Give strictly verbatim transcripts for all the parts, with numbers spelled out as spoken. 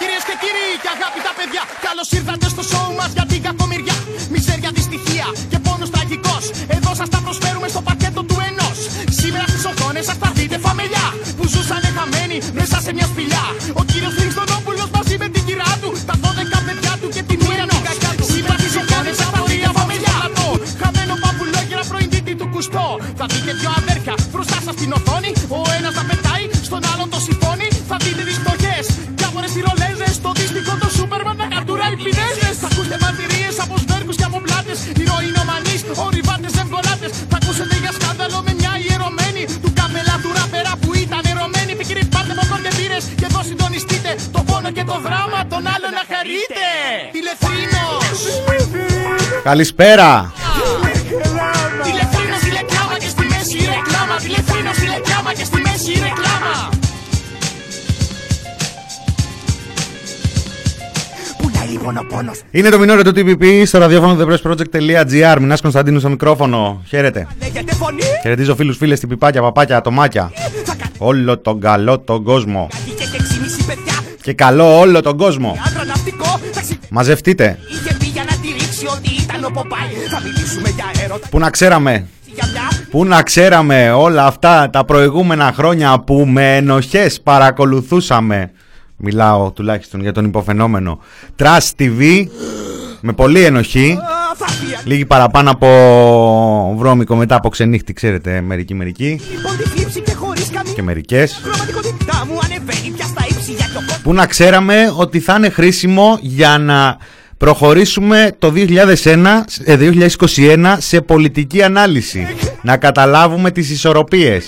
Κυρίες και κύριοι και αγάπητα παιδιά, καλώς ήρθατε στο show μας για την κακομοιριά. Μιζέρια, δυστυχία και πόνος τραγικός, εδώ σας τα προσφέρουμε στο πακέτο του ενός. Σήμερα στις οθόνες σας θα δείτε φαμελιά που ζούσανε χαμένοι μέσα σε μια σπηλιά. Ο κύριος Βριστονόπουλος μαζί με την κυρά του, τα δώδεκα παιδιά του και την μοίρα του. Σήμερα στις οθόνες σας θα δείτε φαμελιά, χαμένο παπουλό και ένα προϊντήτη του κουστό. Θα δείτε δυο αδέρφια μπροστά σας στην οθόνη, ο ένας θα πετάει, στον άλλον το συμφώνει. Θα δείτε τις φτωχές τυρολέζες, το δύστικο το Σούπερμαν να κατουράει πινέζες. Θα ακούσετε μαρτυρίες από σβέρκους και από πλάτες, ηρωινομανείς, ορειβάτες, ευκολάτες. Θα ακούσετε για σκάνδαλο με μια ιερωμένη του καπελά του ράπερα που ήταν ερωμένη. Πικρή πάτε ποκόρ και πύρες και εδώ συντονιστείτε, το πόνο και το δράμα των άλλων να χαρείτε. Τηλεθρήνος. Καλησπέρα. Τηλεθρήνος, η ρεκλάμα και στη μέση η ρεκλάμα. Τηλεθρήνος, η ρεκλάμα και στη μέση η ρεκλάμα. Είναι το μινόριο του τι πι πι στο ραδιόφωνο the press project dot gr. Μινάς Κωνσταντίνου στο μικρόφωνο. Χαίρετε. Χαιρετίζω φίλους, φίλες, τυπιπάκια, παπάκια, ατομάκια. Όλο τον καλό τον κόσμο. Και καλό όλο τον κόσμο. Μαζευτείτε. Που να ξέραμε. Που να ξέραμε όλα αυτά τα προηγούμενα χρόνια που με ενοχές παρακολουθούσαμε. Μιλάω τουλάχιστον για τον υποφαινόμενο Trust τι βι με πολλή ενοχή. Λίγη παραπάνω από βρώμικο μετά από ξενύχτη, ξέρετε, μερικοί μερικοί και μερικές. Που να ξέραμε ότι θα είναι χρήσιμο για να προχωρήσουμε το δύο χιλιάδες είκοσι ένα σε πολιτική ανάλυση. Να καταλάβουμε τις ισορροπίες.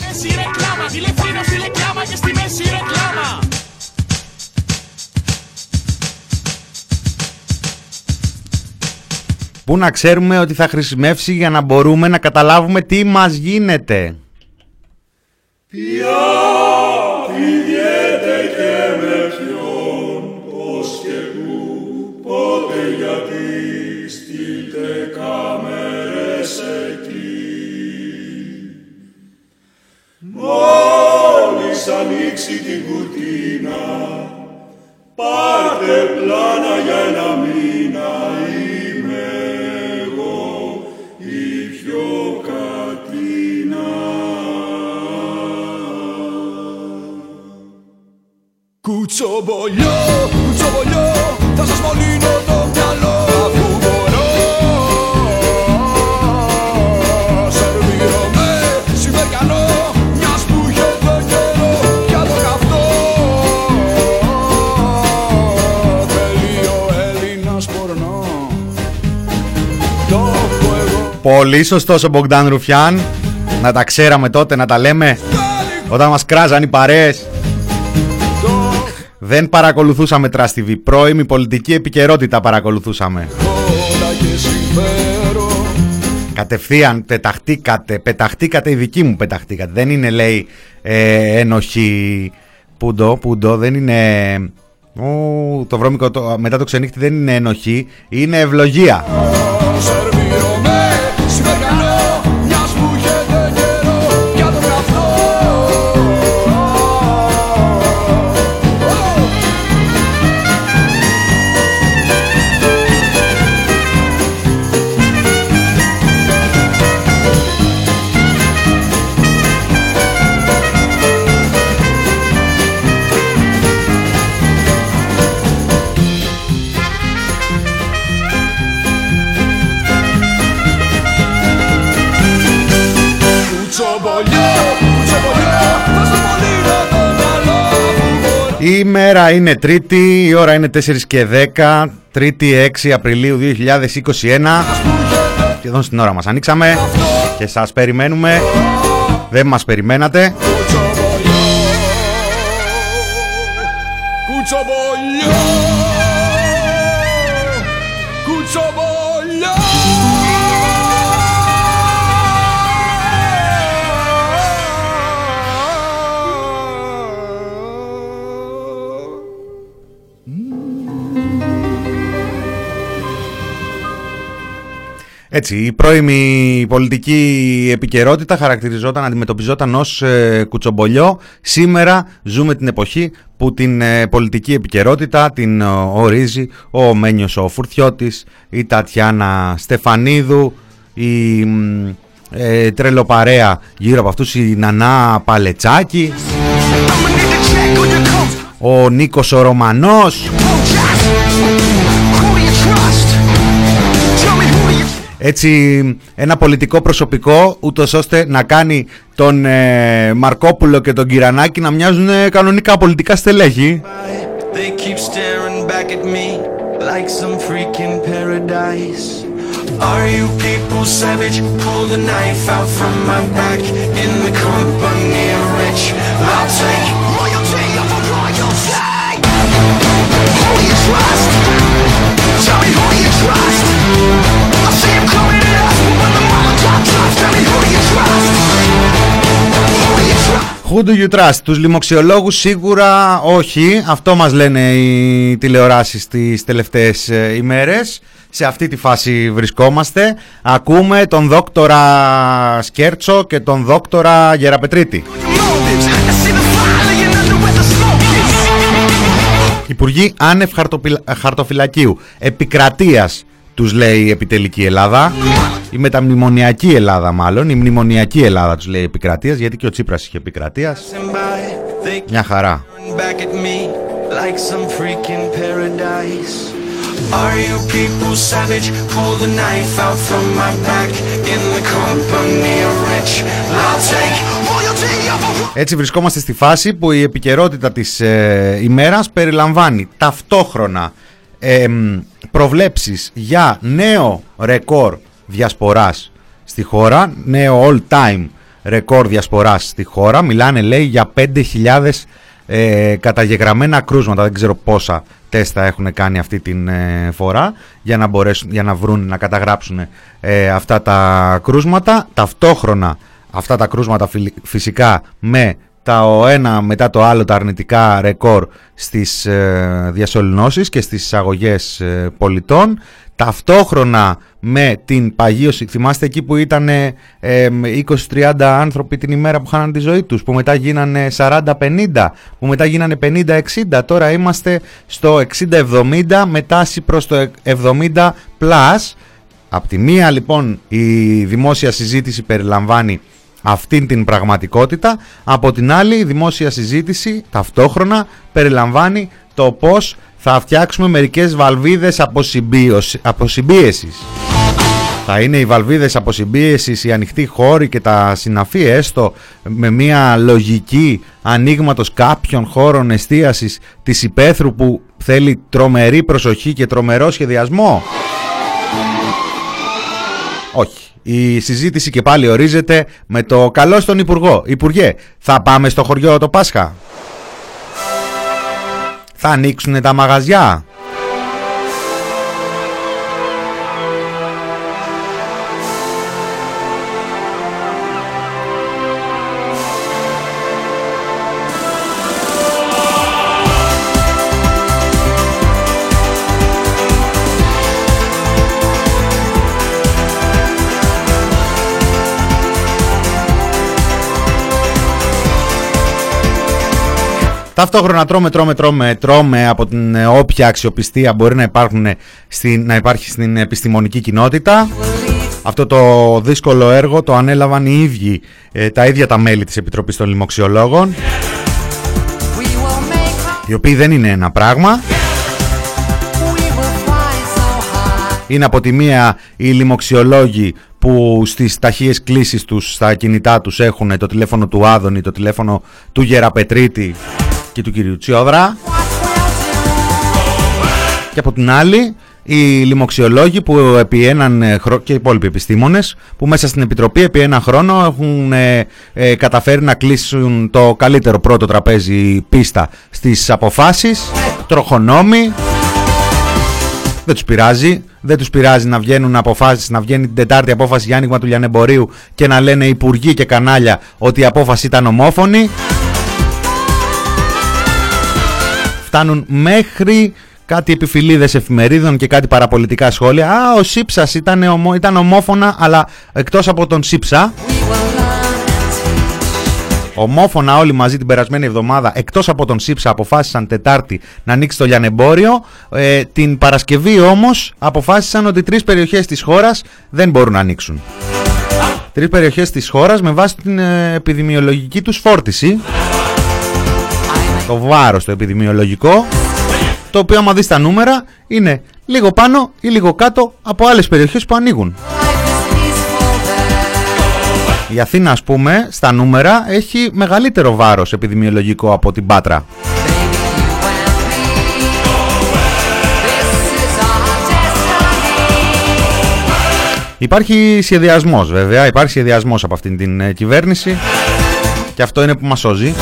Που να ξέρουμε ότι θα χρησιμεύσει για να μπορούμε να καταλάβουμε τι μας γίνεται. Ποια πηγαίνεται και με ποιον, πώς και πού, πότε, γιατί, στείλτε κάμερες εκεί. Μόλις ανοίξει την κουτίνα, πάρτε πλάνα για ένα μήνα. Κουτσομπολιό, κουτσομπολιό, θα σας μολύνω το μυαλό αφού μπορώ. Σερβίρω με σιβεριανό, μιας που είχε το καιρό πια το καυτό. Θέλει ο Έλληνας πορνό. Το έχω εγώ. Πολύ σωστός ο Μπογκδάν Ρουφιάν. Να τα ξέραμε τότε, να τα λέμε. Όταν μας κράζαν οι παρέες. Δεν παρακολουθούσαμε Trust τι βι, πρώιμη πολιτική επικαιρότητα παρακολουθούσαμε. Κατευθείαν πεταχτήκατε, πεταχτήκατε οι δικοί μου πεταχτήκατε. Δεν είναι λέει ε, ενοχή, πούντο, πούντο, δεν είναι, ο, το βρώμικο το, μετά το ξενύχτη δεν είναι ενοχή, είναι ευλογία. Η μέρα είναι Τρίτη, η ώρα είναι τέσσερις και δέκα, Τρίτη έξι Απριλίου δύο χιλιάδες είκοσι ένα. Σχεδόν στην ώρα μας ανοίξαμε και σας περιμένουμε. Δεν μας περιμένατε. Έτσι, η πρώιμη πολιτική επικαιρότητα χαρακτηριζόταν, αντιμετωπιζόταν ως ε, κουτσομπολιό. Σήμερα ζούμε την εποχή που την ε, πολιτική επικαιρότητα την ε, ορίζει ο Μένιος ο Φουρθιώτης, η Τατιάνα Στεφανίδου, η ε, τρελοπαρέα γύρω από αυτούς η Νανά Παλετσάκη, ο Νίκος ο Ρωμανός. Έτσι, ένα πολιτικό προσωπικό, ούτως ώστε να κάνει τον ε, Μαρκόπουλο και τον Κυρανάκη να μοιάζουν ε, κανονικά πολιτικά στελέχη. Who do you trust? Τους λοιμοξιολόγους σίγουρα όχι. Αυτό μας λένε οι τηλεοράσεις τις τελευταίες ημέρες. Σε αυτή τη φάση βρισκόμαστε. Ακούμε τον δόκτορα Σκέρτσο και τον δόκτορα Γεραπετρίτη. Υπουργοί άνευ χαρτοφυλακίου. Επικρατείας τους λέει η επιτελική Ελλάδα. Η μεταμνημονιακή Ελλάδα μάλλον. Η μνημονιακή Ελλάδα τους λέει επικρατείας. Γιατί και ο Τσίπρας είχε επικρατείας. Μια χαρά. Έτσι βρισκόμαστε στη φάση που η επικαιρότητα της ε, ημέρας περιλαμβάνει ταυτόχρονα ε, προβλέψεις για νέο ρεκόρ διασποράς στη χώρα, νέο all time ρεκόρ διασποράς στη χώρα. Μιλάνε λέει για πέντε χιλιάδες ε, καταγεγραμμένα κρούσματα, δεν ξέρω πόσα τέστα έχουν κάνει αυτή την ε, φορά για να, μπορέσουν, για να βρουν, να καταγράψουν ε, αυτά τα κρούσματα. Ταυτόχρονα αυτά τα κρούσματα φυσικά με τα ο ένα μετά το άλλο τα αρνητικά ρεκόρ στις ε, διασωληνώσεις και στις εισαγωγές ε, πολιτών. Ταυτόχρονα με την παγίωση, θυμάστε εκεί που ήταν ε, είκοσι τριάντα άνθρωποι την ημέρα που χάναν τη ζωή τους, που μετά γίνανε σαράντα πενήντα, που μετά γίνανε πενήντα εξήντα, τώρα είμαστε στο εξήντα εβδομήντα, μετάση προς το εβδομήντα πλας. Απ' τη μία λοιπόν η δημόσια συζήτηση περιλαμβάνει αυτήν την πραγματικότητα, από την άλλη η δημόσια συζήτηση ταυτόχρονα περιλαμβάνει το πώς θα φτιάξουμε μερικές βαλβίδες αποσυμπίεσης. Θα είναι οι βαλβίδες αποσυμπίεσης, οι ανοιχτοί χώροι και τα συναφή, έστω με μια λογική ανοίγματος κάποιων χώρων εστίασης της υπαίθρου που θέλει τρομερή προσοχή και τρομερό σχεδιασμό. Όχι. Η συζήτηση και πάλι ορίζεται με το καλό στον Υπουργό. Υπουργέ, θα πάμε στο χωριό το Πάσχα? Θα ανοίξουν τα μαγαζιά? Ταυτόχρονα τρώμε, τρώμε, τρώμε, τρώμε από την ε, όποια αξιοπιστία μπορεί να, υπάρχουν, στη, να υπάρχει στην επιστημονική κοινότητα. Αυτό το δύσκολο έργο το ανέλαβαν οι ίδιοι, ε, τα ίδια τα μέλη της Επιτροπής των Λοιμοξιολόγων, οι οποίοι δεν είναι ένα πράγμα. Είναι από τη μία οι λοιμοξιολόγοι που στις ταχείες κλήσεις τους στα κινητά τους έχουν το τηλέφωνο του Άδωνη, το τηλέφωνο του Γεραπετρίτη και του κυρίου Τσιόδρα, και από την άλλη οι λοιμοξιολόγοι που επί έναν χρόνο και οι υπόλοιποι επιστήμονες που μέσα στην Επιτροπή επί ένα χρόνο έχουν ε, ε, καταφέρει να κλείσουν το καλύτερο πρώτο τραπέζι πίστα στις αποφάσεις, τροχονόμοι. Δεν τους πειράζει, δεν τους πειράζει να βγαίνουν αποφάσεις, να βγαίνει την τετάρτη απόφαση για άνοιγμα του λιανεμπορίου και να λένε υπουργοί και κανάλια ότι η απόφαση ήταν ομόφωνη. Φτάνουν μέχρι κάτι επιφυλίδες εφημερίδων και κάτι παραπολιτικά σχόλια. Α, ο Σύψας ήταν, ομο... ήταν ομόφωνα, αλλά εκτός από τον Σύψα, ομόφωνα όλοι μαζί την περασμένη εβδομάδα, εκτός από τον Σύψα, αποφάσισαν Τετάρτη να ανοίξει το λιανεμπόριο. Ε, την Παρασκευή όμως αποφάσισαν ότι τρεις περιοχές της χώρας δεν μπορούν να ανοίξουν. Τρεις περιοχές της χώρας με βάση την ε, επιδημιολογική τους φόρτιση. Το βάρος το επιδημιολογικό, το οποίο άμα δεις τα νούμερα είναι λίγο πάνω ή λίγο κάτω από άλλες περιοχές που ανοίγουν. Η Αθήνα, ας πούμε, στα νούμερα έχει μεγαλύτερο βάρος επιδημιολογικό από την Πάτρα. Υπάρχει σχεδιασμός, βέβαια, υπάρχει σχεδιασμός από αυτήν την κυβέρνηση και αυτό είναι που μας σώζει.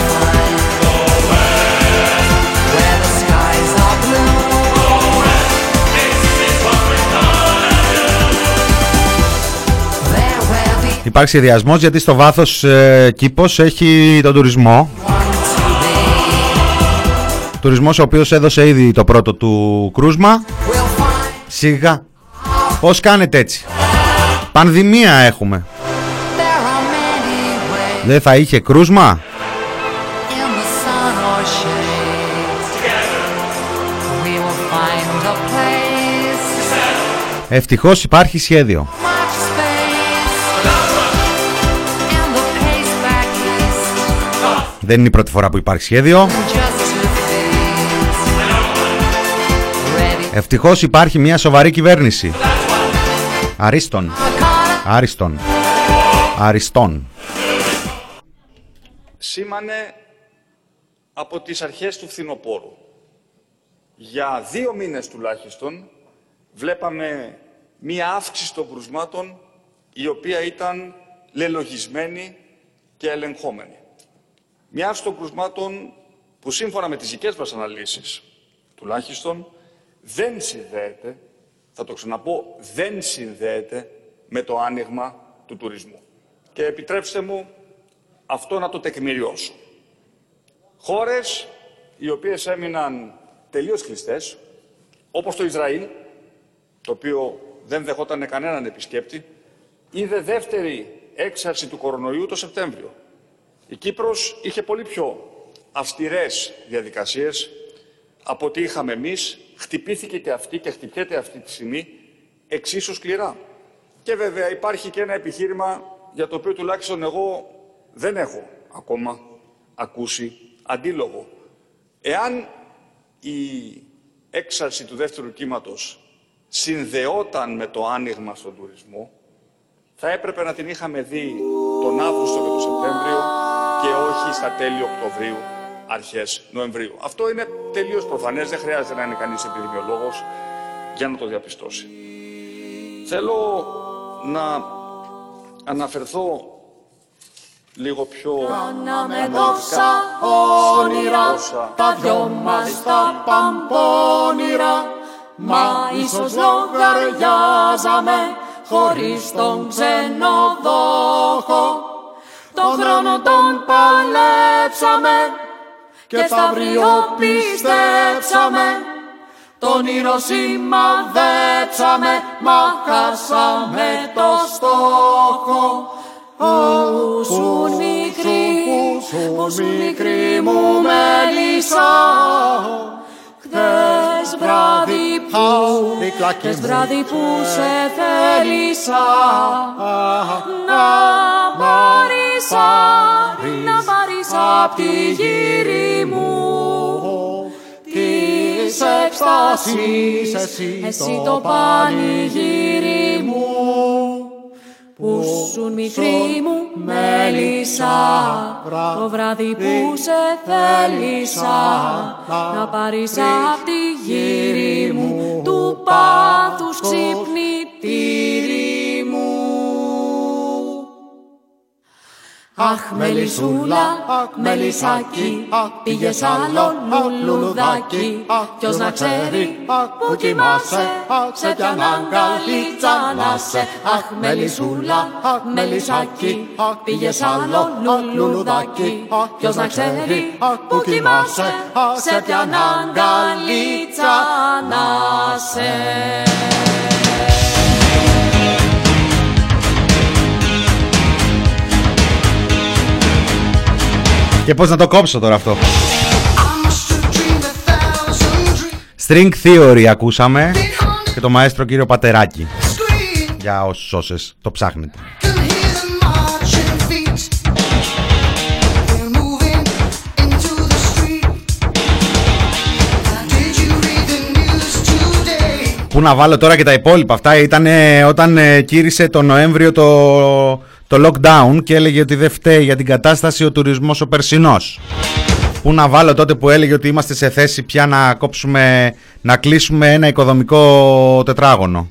Υπάρχει σχεδιασμός γιατί στο βάθος ε, κήπος έχει τον τουρισμό. Τουρισμός ο οποίος έδωσε ήδη το πρώτο του κρούσμα. Σιγά. Πώς κάνετε έτσι? Πανδημία έχουμε. Δεν θα είχε κρούσμα? Ευτυχώς υπάρχει σχέδιο. Δεν είναι η πρώτη φορά που υπάρχει σχέδιο. Ευτυχώς υπάρχει μια σοβαρή κυβέρνηση. Αρίστον. Αρίστον. Αριστόν. Σήμανε από τις αρχές του φθινοπόρου. Για δύο μήνες τουλάχιστον βλέπαμε μια αύξηση των κρουσμάτων η οποία ήταν λελογισμένη και ελεγχόμενη. Μια αύξηση των κρουσμάτων που σύμφωνα με τις δικές μας αναλύσεις τουλάχιστον δεν συνδέεται, θα το ξαναπώ, δεν συνδέεται με το άνοιγμα του τουρισμού. Και επιτρέψτε μου αυτό να το τεκμηριώσω. Χώρες οι οποίες έμειναν τελείως κλειστές, όπως το Ισραήλ, το οποίο δεν δεχόταν κανέναν επισκέπτη, είδε δεύτερη έξαρση του κορονοϊού το Σεπτέμβριο. Η Κύπρος είχε πολύ πιο αυστηρές διαδικασίες από ό,τι είχαμε εμείς. Χτυπήθηκε και αυτή και χτυπιέται αυτή τη στιγμή εξίσου σκληρά. Και βέβαια υπάρχει και ένα επιχείρημα για το οποίο τουλάχιστον εγώ δεν έχω ακόμα ακούσει αντίλογο. Εάν η έξαρση του δεύτερου κύματος συνδεόταν με το άνοιγμα στον τουρισμό, θα έπρεπε να την είχαμε δει τον Αύγουστο και τον Σεπτέμβριο και όχι στα τέλη Οκτωβρίου, αρχές Νοεμβρίου. Αυτό είναι τελείως προφανές, δεν χρειάζεται να είναι κανείς επιδημιολόγος για να το διαπιστώσει. Θέλω να αναφερθώ λίγο πιο αναμετώσα όνειρα, τα δυο μας τα παμπώνυρα, μα ίσως λογαριάζαμε χωρίς τον ξενοδόχο. Τον χρόνο τον παλέψαμε και θα βριό πιστέψαμε. Τον ήρω σημαδέψαμε, μα χάσαμε το στόχο. Ου σου μικρή, ου σου μικρή μου μέλισσα, χθες βράδυ που, χθες βράδυ που σε θέλησα, να πάρισα, να πάρισα απ' τη γύρι μου της εκστάσης, εσύ το πανηγύρι μου, που σου μικρή μου μέλισσα, το βράδυ που σε θέλησα, να πάρεις απ' τη γύρι μου του πάθους ξυπνητήρι μου. Αχ, μελισσούλα, μελισσάκι, πήγες άλλο λουλουδάκι. Ποιος να ξέρει που κοιμάσαι, σε κι αναγκαλίτσα να σε. Αχ, μελισσούλα, μελισσάκι, πήγες άλλο λουλουδάκι. Ποιος να ξέρει που κοιμάσαι, σε κι αναγκαλίτσα να σε. Και πώς να το κόψω τώρα αυτό. String Theory ακούσαμε και το μαέστρο κύριο Πατεράκη. Για όσους όσες το ψάχνετε. Πού να βάλω τώρα και τα υπόλοιπα. Αυτά ήταν όταν κύρισε το Νοέμβριο το... το lockdown και έλεγε ότι δεν φταίει για την κατάσταση ο τουρισμός ο περσινός. Πού να βάλω τότε που έλεγε ότι είμαστε σε θέση πια να κόψουμε, να κλείσουμε ένα οικοδομικό τετράγωνο.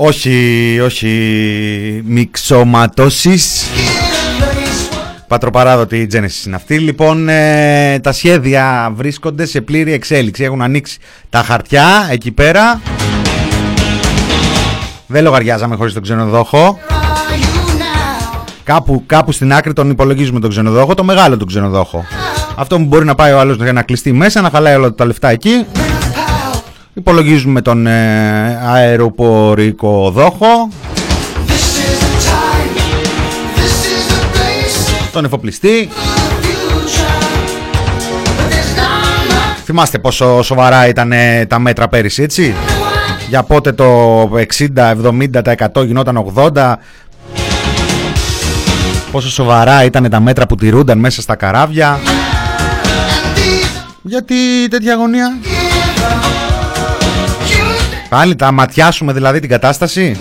Όχι, όχι, μιξωματώσεις. Πατροπαράδοτη η Genesis είναι αυτή. Λοιπόν, ε, τα σχέδια βρίσκονται σε πλήρη εξέλιξη. Έχουν ανοίξει τα χαρτιά εκεί πέρα. Δεν λογαριάζαμε χωρίς τον ξενοδόχο. Κάπου, κάπου στην άκρη τον υπολογίζουμε τον ξενοδόχο, το μεγάλο τον ξενοδόχο. Αυτό που μπορεί να πάει ο άλλος για να κλειστεί μέσα, να χαλάει όλα τα λεφτά εκεί. Υπολογίζουμε τον ε, αεροπορικό δόχο, τον εφοπλιστή. Θυμάστε πόσο σοβαρά ήταν ε, τα μέτρα πέρυσι, έτσι. Για πότε το εξήντα εβδομήντα τοις εκατό γινόταν ογδόντα τοις εκατό. Πόσο σοβαρά ήταν τα μέτρα που τηρούνταν μέσα στα καράβια. Γιατί τέτοια αγωνία. Πάλι τα ματιάσουμε δηλαδή την κατάσταση.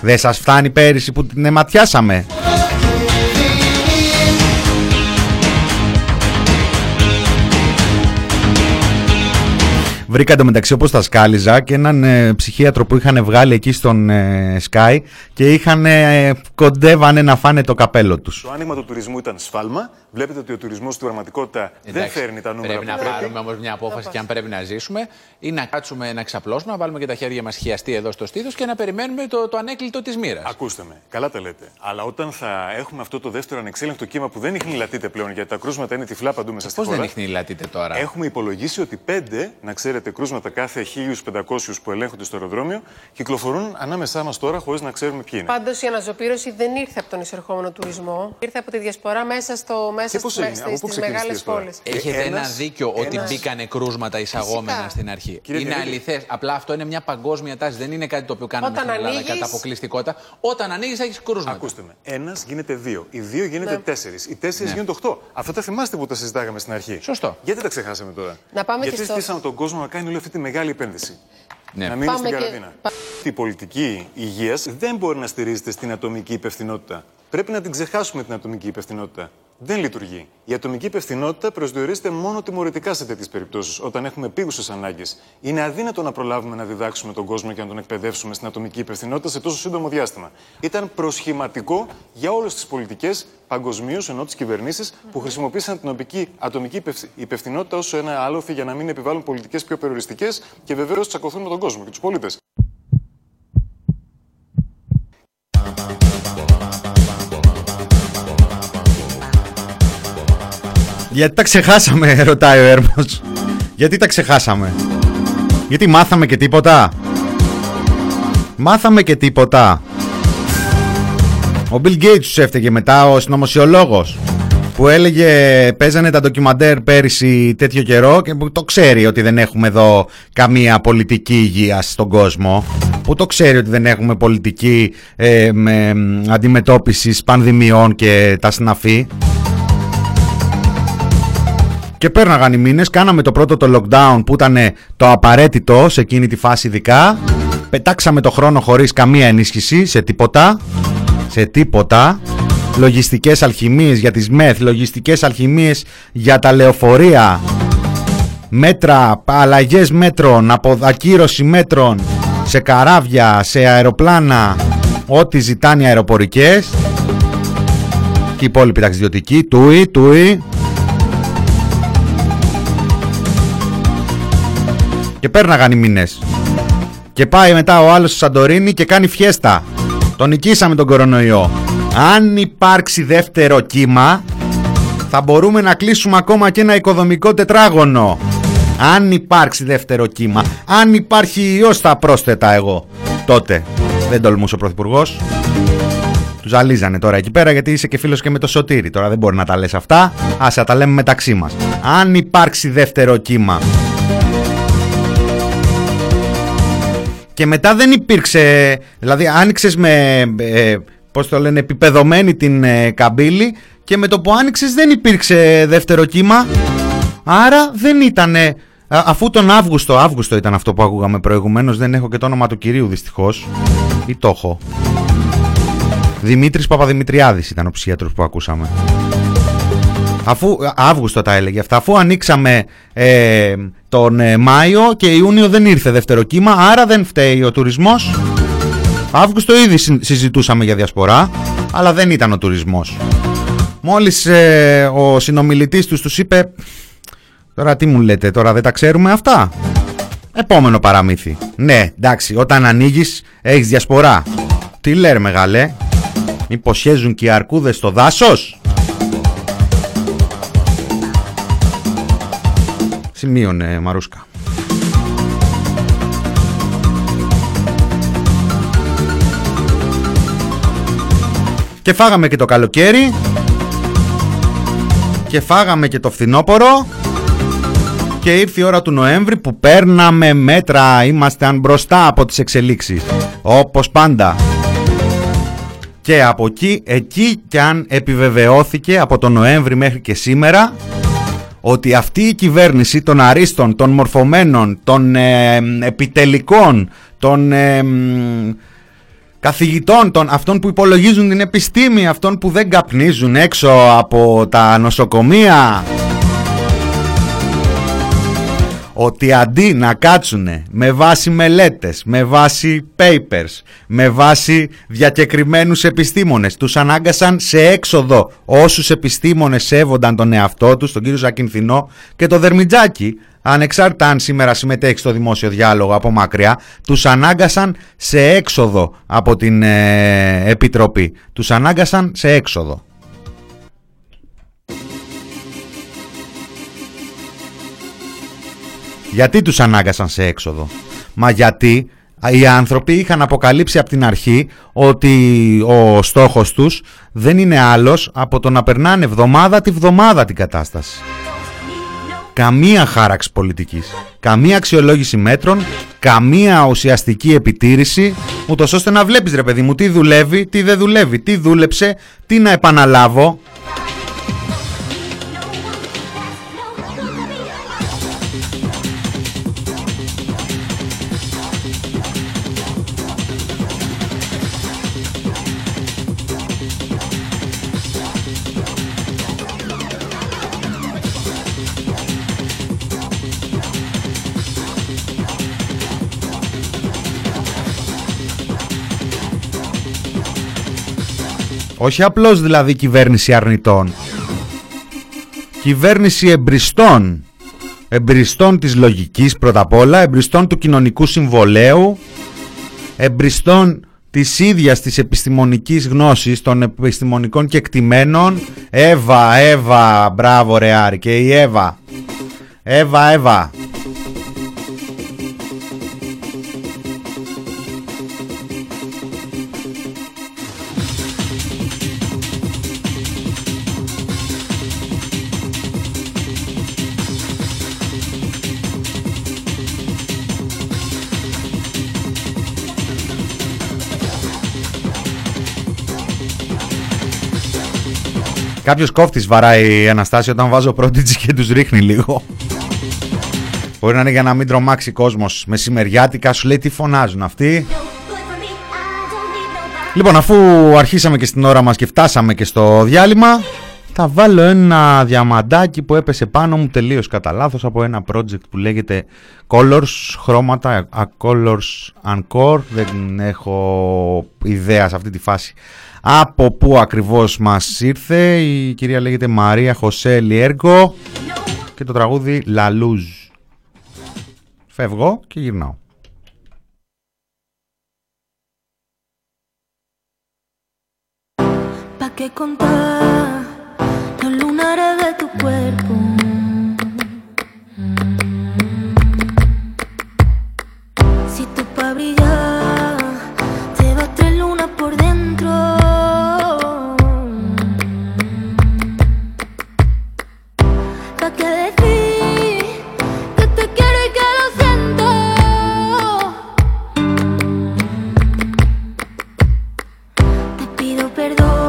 Δεν σας φτάνει πέρυσι που την ματιάσαμε. Βρήκα εντωμεταξύ, όπως τα σκάλιζα, και έναν ε, ψυχίατρο που είχαν βγάλει εκεί στον ε, Sky και είχαν ε, κοντεύανε να φάνε το καπέλο τους. Το άνοιγμα του τουρισμού ήταν σφάλμα. Βλέπετε ότι ο τουρισμός στην πραγματικότητα δεν φέρνει τα νούμερα πρέπει που πρέπει. Πρέπει να πάρουμε όμως μια απόφαση και αν πρέπει να ζήσουμε ή να κάτσουμε να ξαπλώσουμε, να βάλουμε και τα χέρια μας χιαστεί εδώ στο στήθος και να περιμένουμε το, το ανέκλητο της μοίρας. Ακούστε με, καλά τα λέτε. Αλλά όταν θα έχουμε αυτό το δεύτερο ανεξέλεγκτο κύμα που δεν ιχνηλατείται πλέον, γιατί τα κρούσματα είναι τυφλά παντού μέσα στη χώρα. Πώς δεν ιχνηλατείται τώρα. Έχουμε υπολογίσει ότι πέντε, να ξέρετε, κρούσματα κάθε χίλιους πεντακόσιους που ελέγχονται στο αεροδρόμιο κυκλοφορούν ανάμεσά μας τώρα χωρίς να ξέρουμε ποιοι είναι. Πάντως η αναζωπήρωση δεν ήρθε από τον εισερχόμενο τουρισμό. Ήρθε από τη διασπορά μέσα, στο, μέσα στις, στις, στις μεγάλες πόλεις. Έχετε ένας, ένα δίκιο ένας... ότι μπήκανε κρούσματα εισαγόμενα φυσικά στην αρχή. Κύριε είναι κύριε... αληθές. Απλά αυτό είναι μια παγκόσμια τάση. Δεν είναι κάτι το οποίο κάνουμε όταν στην Ελλάδα ανοίγεις... κατά αποκλειστικότητα. Όταν ανοίγεις έχεις κρούσματα. Ακούστε με. Ένας γίνεται δύο. Οι δύο γίνεται ναι. τέσσερις. Οι τέσσερις ναι. γίνονται οχτώ. Αυτό τα θυμάστε που τα συζητάγαμε στην αρχή. Σωστό. Γιατί τα ξεχάσαμε τώρα. Να πάμε και στήσαμε τον κόσμο να κάνει όλη αυτή τη μεγάλη επένδυση. Ναι. Να μείνει πάμε στην καραντίνα. Και... Η πολιτική υγείας δεν μπορεί να στηρίζεται στην ατομική υπευθυνότητα. Πρέπει να την ξεχάσουμε την ατομική υπευθυνότητα. Δεν λειτουργεί. Η ατομική υπευθυνότητα προσδιορίζεται μόνο τιμωρητικά σε τέτοιες περιπτώσεις, όταν έχουμε επίγουσες ανάγκες. Είναι αδύνατο να προλάβουμε να διδάξουμε τον κόσμο και να τον εκπαιδεύσουμε στην ατομική υπευθυνότητα σε τόσο σύντομο διάστημα. Ήταν προσχηματικό για όλες τις πολιτικές παγκοσμίως, ενώ τις κυβερνήσεις, που χρησιμοποίησαν την οπική ατομική υπευθυνότητα ως ένα άλοθη για να μην επιβάλλουν πολιτικές πιο περιοριστικές και βεβαίως τσακωθούν με τον κόσμο και τους πολίτες. Γιατί τα ξεχάσαμε, ρωτάει ο Έρμος. Γιατί τα ξεχάσαμε. Γιατί μάθαμε και τίποτα. Μάθαμε και τίποτα. Ο Bill Gates τους έφταιγε μετά, ο συνωμοσιολόγος, που έλεγε, παίζανε τα ντοκιμαντέρ πέρυσι τέτοιο καιρό και που το ξέρει ότι δεν έχουμε εδώ καμία πολιτική υγεία στον κόσμο, που το ξέρει ότι δεν έχουμε πολιτική ε, με, αντιμετώπισης πανδημιών και τα συναφή. και πέρναγαν οι μήνες, κάναμε το πρώτο το lockdown που ήταν το απαραίτητο σε εκείνη τη φάση ειδικά. Πετάξαμε το χρόνο χωρίς καμία ενίσχυση, σε τίποτα, σε τίποτα. Λογιστικές αλχημίες για τις ΜΕΘ, λογιστικές αλχημίες για τα λεωφορεία, μέτρα, αλλαγές μέτρων, αποδακύρωση μέτρων σε καράβια, σε αεροπλάνα, ό,τι ζητάνε οι αεροπορικές και οι υπόλοιποι ταξιδιωτικοί, τουι, τουι. Και πέρναγαν οι μήνες. Και πάει μετά ο άλλος στο Σαντορίνι και κάνει φιέστα. Τον νικήσαμε τον κορονοϊό. Αν υπάρξει δεύτερο κύμα, θα μπορούμε να κλείσουμε ακόμα και ένα οικοδομικό τετράγωνο. Αν υπάρξει δεύτερο κύμα. Αν υπάρχει ιός, θα πρόσθετα εγώ. Τότε δεν τολμούσε ο Πρωθυπουργός. Του ζαλίζανε τώρα εκεί πέρα, γιατί είσαι και φίλος και με το Σωτήρι. Τώρα δεν μπορεί να τα λες αυτά. Ας τα λέμε μεταξύ μας. Αν υπάρξει δεύτερο κύμα. Και μετά δεν υπήρξε, δηλαδή άνοιξες με, ε, πώς το λένε, επιπεδωμένη την ε, καμπύλη, και με το που άνοιξες δεν υπήρξε δεύτερο κύμα. Άρα δεν ήτανε, α, αφού τον Αύγουστο, Αύγουστο ήταν αυτό που ακούγαμε προηγουμένως, δεν έχω και το όνομα του κυρίου δυστυχώς, ή το έχω. Δημήτρης Παπαδημητριάδης ήταν ο ψυχίατρος που ακούσαμε. Αφού Αύγουστο τα έλεγε αυτά, αφού ανοίξαμε ε, τον ε, Μάιο και Ιούνιο δεν ήρθε δεύτερο κύμα, άρα δεν φταίει ο τουρισμός. Αύγουστο ήδη συζητούσαμε για διασπορά, αλλά δεν ήταν ο τουρισμός. Μόλις ε, ο συνομιλητής τους τους είπε, τώρα τι μου λέτε, τώρα δεν τα ξέρουμε αυτά. Επόμενο παραμύθι. Ναι, εντάξει, όταν ανοίγεις έχεις διασπορά. Τι λέρ μεγαλέ, υποσχέζουν και οι αρκούδες στο δάσος. Σημείωνε Μαρούσκα. Και φάγαμε και το καλοκαίρι και φάγαμε και το φθινόπωρο και ήρθε η ώρα του Νοέμβρη που παίρναμε μέτρα, ήμασταν μπροστά από τις εξελίξεις όπως πάντα. Και από εκεί, εκεί κι αν επιβεβαιώθηκε από τον Νοέμβρη μέχρι και σήμερα ότι αυτή η κυβέρνηση των αρίστων, των μορφωμένων, των ε, επιτελικών, των ε, ε, καθηγητών, των αυτών που υπολογίζουν την επιστήμη, αυτών που δεν καπνίζουν έξω από τα νοσοκομεία, ότι αντί να κάτσουνε με βάση μελέτες, με βάση papers, με βάση διακεκριμένους επιστήμονες, τους ανάγκασαν σε έξοδο όσους επιστήμονες σέβονταν τον εαυτό τους, τον κύριο Ζακυνθινό και τον Δερμιτζάκη, ανεξάρτητα αν σήμερα συμμετέχει στο δημόσιο διάλογο από μακριά, τους ανάγκασαν σε έξοδο από την ε, Επιτροπή. Τους ανάγκασαν σε έξοδο. Γιατί τους ανάγκασαν σε έξοδο? Μα γιατί οι άνθρωποι είχαν αποκαλύψει από την αρχή ότι ο στόχος τους δεν είναι άλλος από το να περνάνε εβδομάδα τη βδομάδα την κατάσταση. Καμία χάραξη πολιτικής, καμία αξιολόγηση μέτρων, καμία ουσιαστική επιτήρηση, ούτως ώστε να βλέπεις ρε παιδί μου τι δουλεύει, τι δεν δουλεύει, τι δούλεψε, τι να επαναλάβω. Όχι απλώς δηλαδή κυβέρνηση αρνητών, κυβέρνηση εμπριστών, εμπριστών της λογικής πρώτα απ' όλα, εμπριστών του κοινωνικού συμβολέου, εμπριστών της ίδιας της επιστημονικής γνώσης, των επιστημονικών κεκτημένων. Εύα, Εύα, μπράβο ρε Άρη, και η Εύα, Εύα, Εύα. Κάποιος κόφτης βαράει η Αναστάση όταν βάζω πρότιτζι και τους ρίχνει λίγο. Μπορεί να είναι για να μην τρομάξει κόσμος μεσημεριάτικα, σου λέει τι φωνάζουν αυτοί. Λοιπόν, αφού αρχίσαμε και στην ώρα μας και φτάσαμε και στο διάλειμμα, θα βάλω ένα διαμαντάκι που έπεσε πάνω μου τελείως κατά λάθος από ένα project που λέγεται Colors, χρώματα, A Colors and Core. Δεν έχω ιδέα σε αυτή τη φάση από πού ακριβώς μας ήρθε. Η κυρία λέγεται Μαρία Χοσέ Λιέργο και το τραγούδι La Luz. Φεύγω και γυρνάω. Pa' qué contar los lunares de tu cuerpo. Si tú pa' brillar te vas tres lunas por dentro. Pa' qué decir que te quiero y que lo siento. Te pido perdón.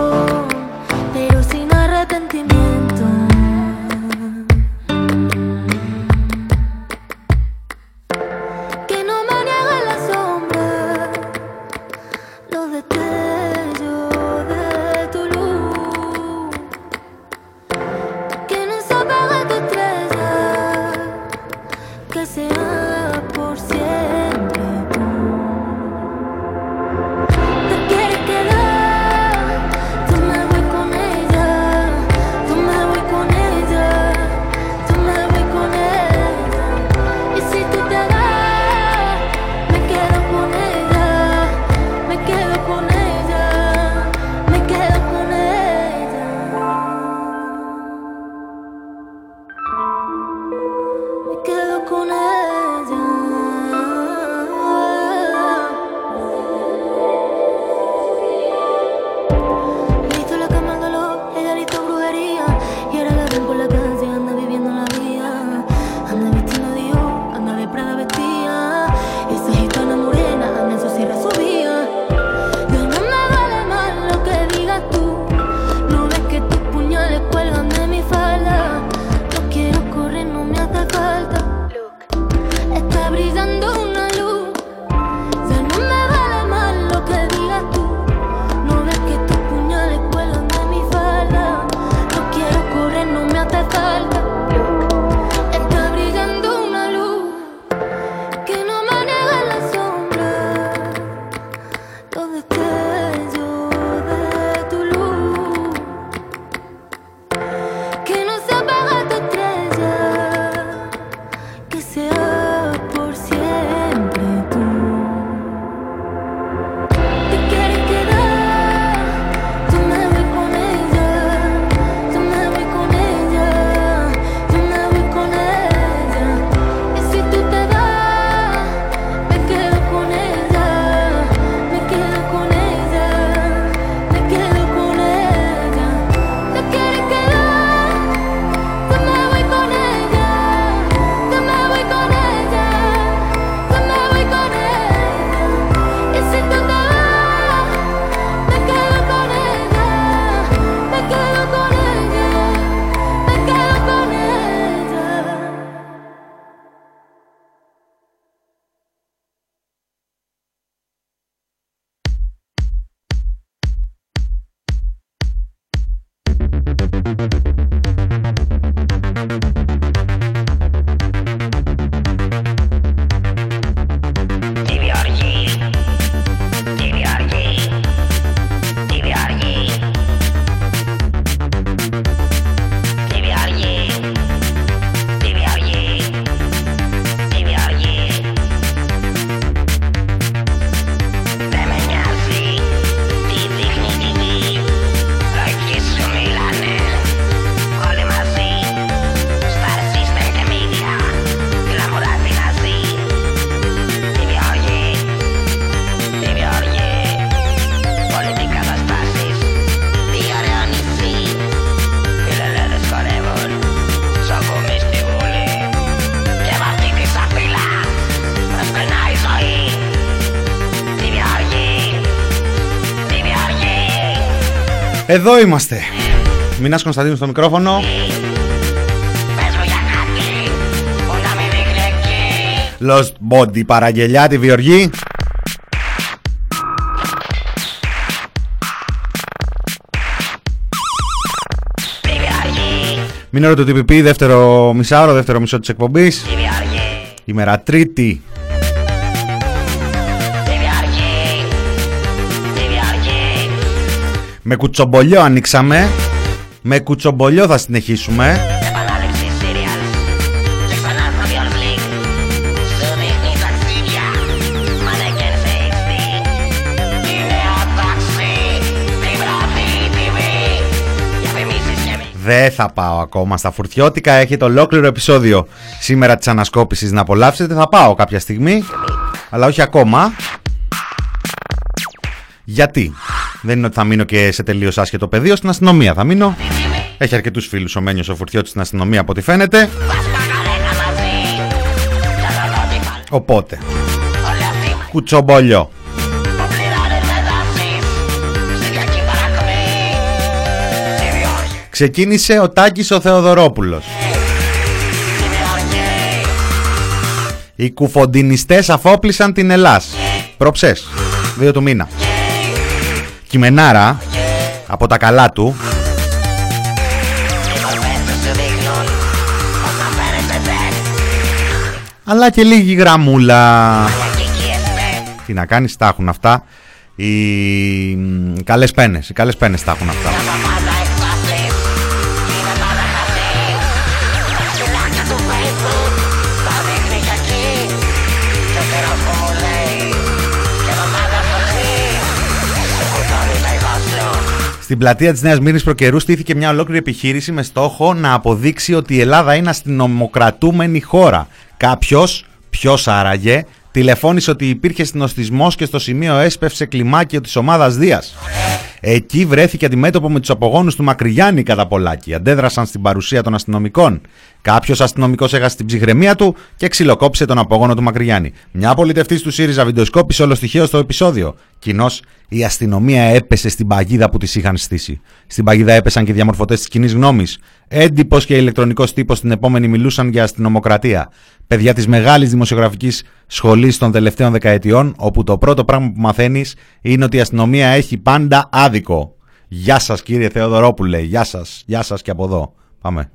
Εδώ είμαστε. Μινάς Κωνσταντίνου στο μικρόφωνο. Lost Body παραγγελιά τη Βιοργή. Μην ώρα του τι πι πι, δεύτερο μισάωρο, δεύτερο μισό της εκπομπής. Ημέρα Τρίτη. Με κουτσομπολιό ανοίξαμε. Με κουτσομπολιό θα συνεχίσουμε. Δεν θα πάω ακόμα στα φουρτιώτικα, έχετε ολόκληρο επεισόδιο σήμερα της ανασκόπησης να απολαύσετε. Θα πάω κάποια στιγμή, αλλά όχι ακόμα. Γιατί δεν είναι ότι θα μείνω και σε τελείως άσχετο πεδίο, στην αστυνομία θα μείνω. Έχει αρκετούς φίλους ο Μένιος ο Φουρθιώτης στην αστυνομία από ό,τι φαίνεται. Οπότε, κουτσομπολιό. Ξεκίνησε ο Τάκης ο Θεοδωρόπουλος. Οι κουφοντινιστές αφόπλησαν την Ελλάς. Προψές, δύο του μήνα. Κειμενάρα, από τα καλά του. Αλλά και λίγη γραμμούλα. Τι να κάνεις, τα έχουν αυτά. Οι καλές πένες, οι καλές πένες τα έχουν αυτά. Στην πλατεία της Νέας Μύρνης προκαιρού στήθηκε μια ολόκληρη επιχείρηση με στόχο να αποδείξει ότι η Ελλάδα είναι αστυνομοκρατούμενη χώρα. Κάποιος, ποιος άραγε, τηλεφώνησε ότι υπήρχε συνοστισμός και στο σημείο έσπευσε κλιμάκιο της ομάδας Δίας. Εκεί βρέθηκε αντιμέτωπο με τους απογόνους του Μακρυγιάννη κατά πολλάκι. Αντέδρασαν στην παρουσία των αστυνομικών. Κάποιος αστυνομικός έχασε την ψυχραιμία του και ξυλοκόπησε τον απογόνο του Μακρυγιάννη. Μια πολιτευτής του ΣΥΡΙΖΑ βιντεοσκόπησε όλο στοιχείο στο επεισόδιο. Κοινώς, η αστυνομία έπεσε στην παγίδα που της είχαν στήσει. Στην παγίδα έπεσαν και οι διαμορφωτές της κοινής γνώμης. Έντυπος και ηλεκτρονικός τύπος την επόμενη μιλούσαν για αστυνομοκρατία. Παιδιά της μεγάλης δημοσιογραφικής σχολής των τελευταίων δεκαετιών, όπου το πρώτο πράγμα που μαθαίνεις είναι ότι η αστυνομία έχει πάντα άδικο. Γεια σας κύριε Θεοδωρόπουλε, γεια σας, γεια σας και από εδώ. Πάμε.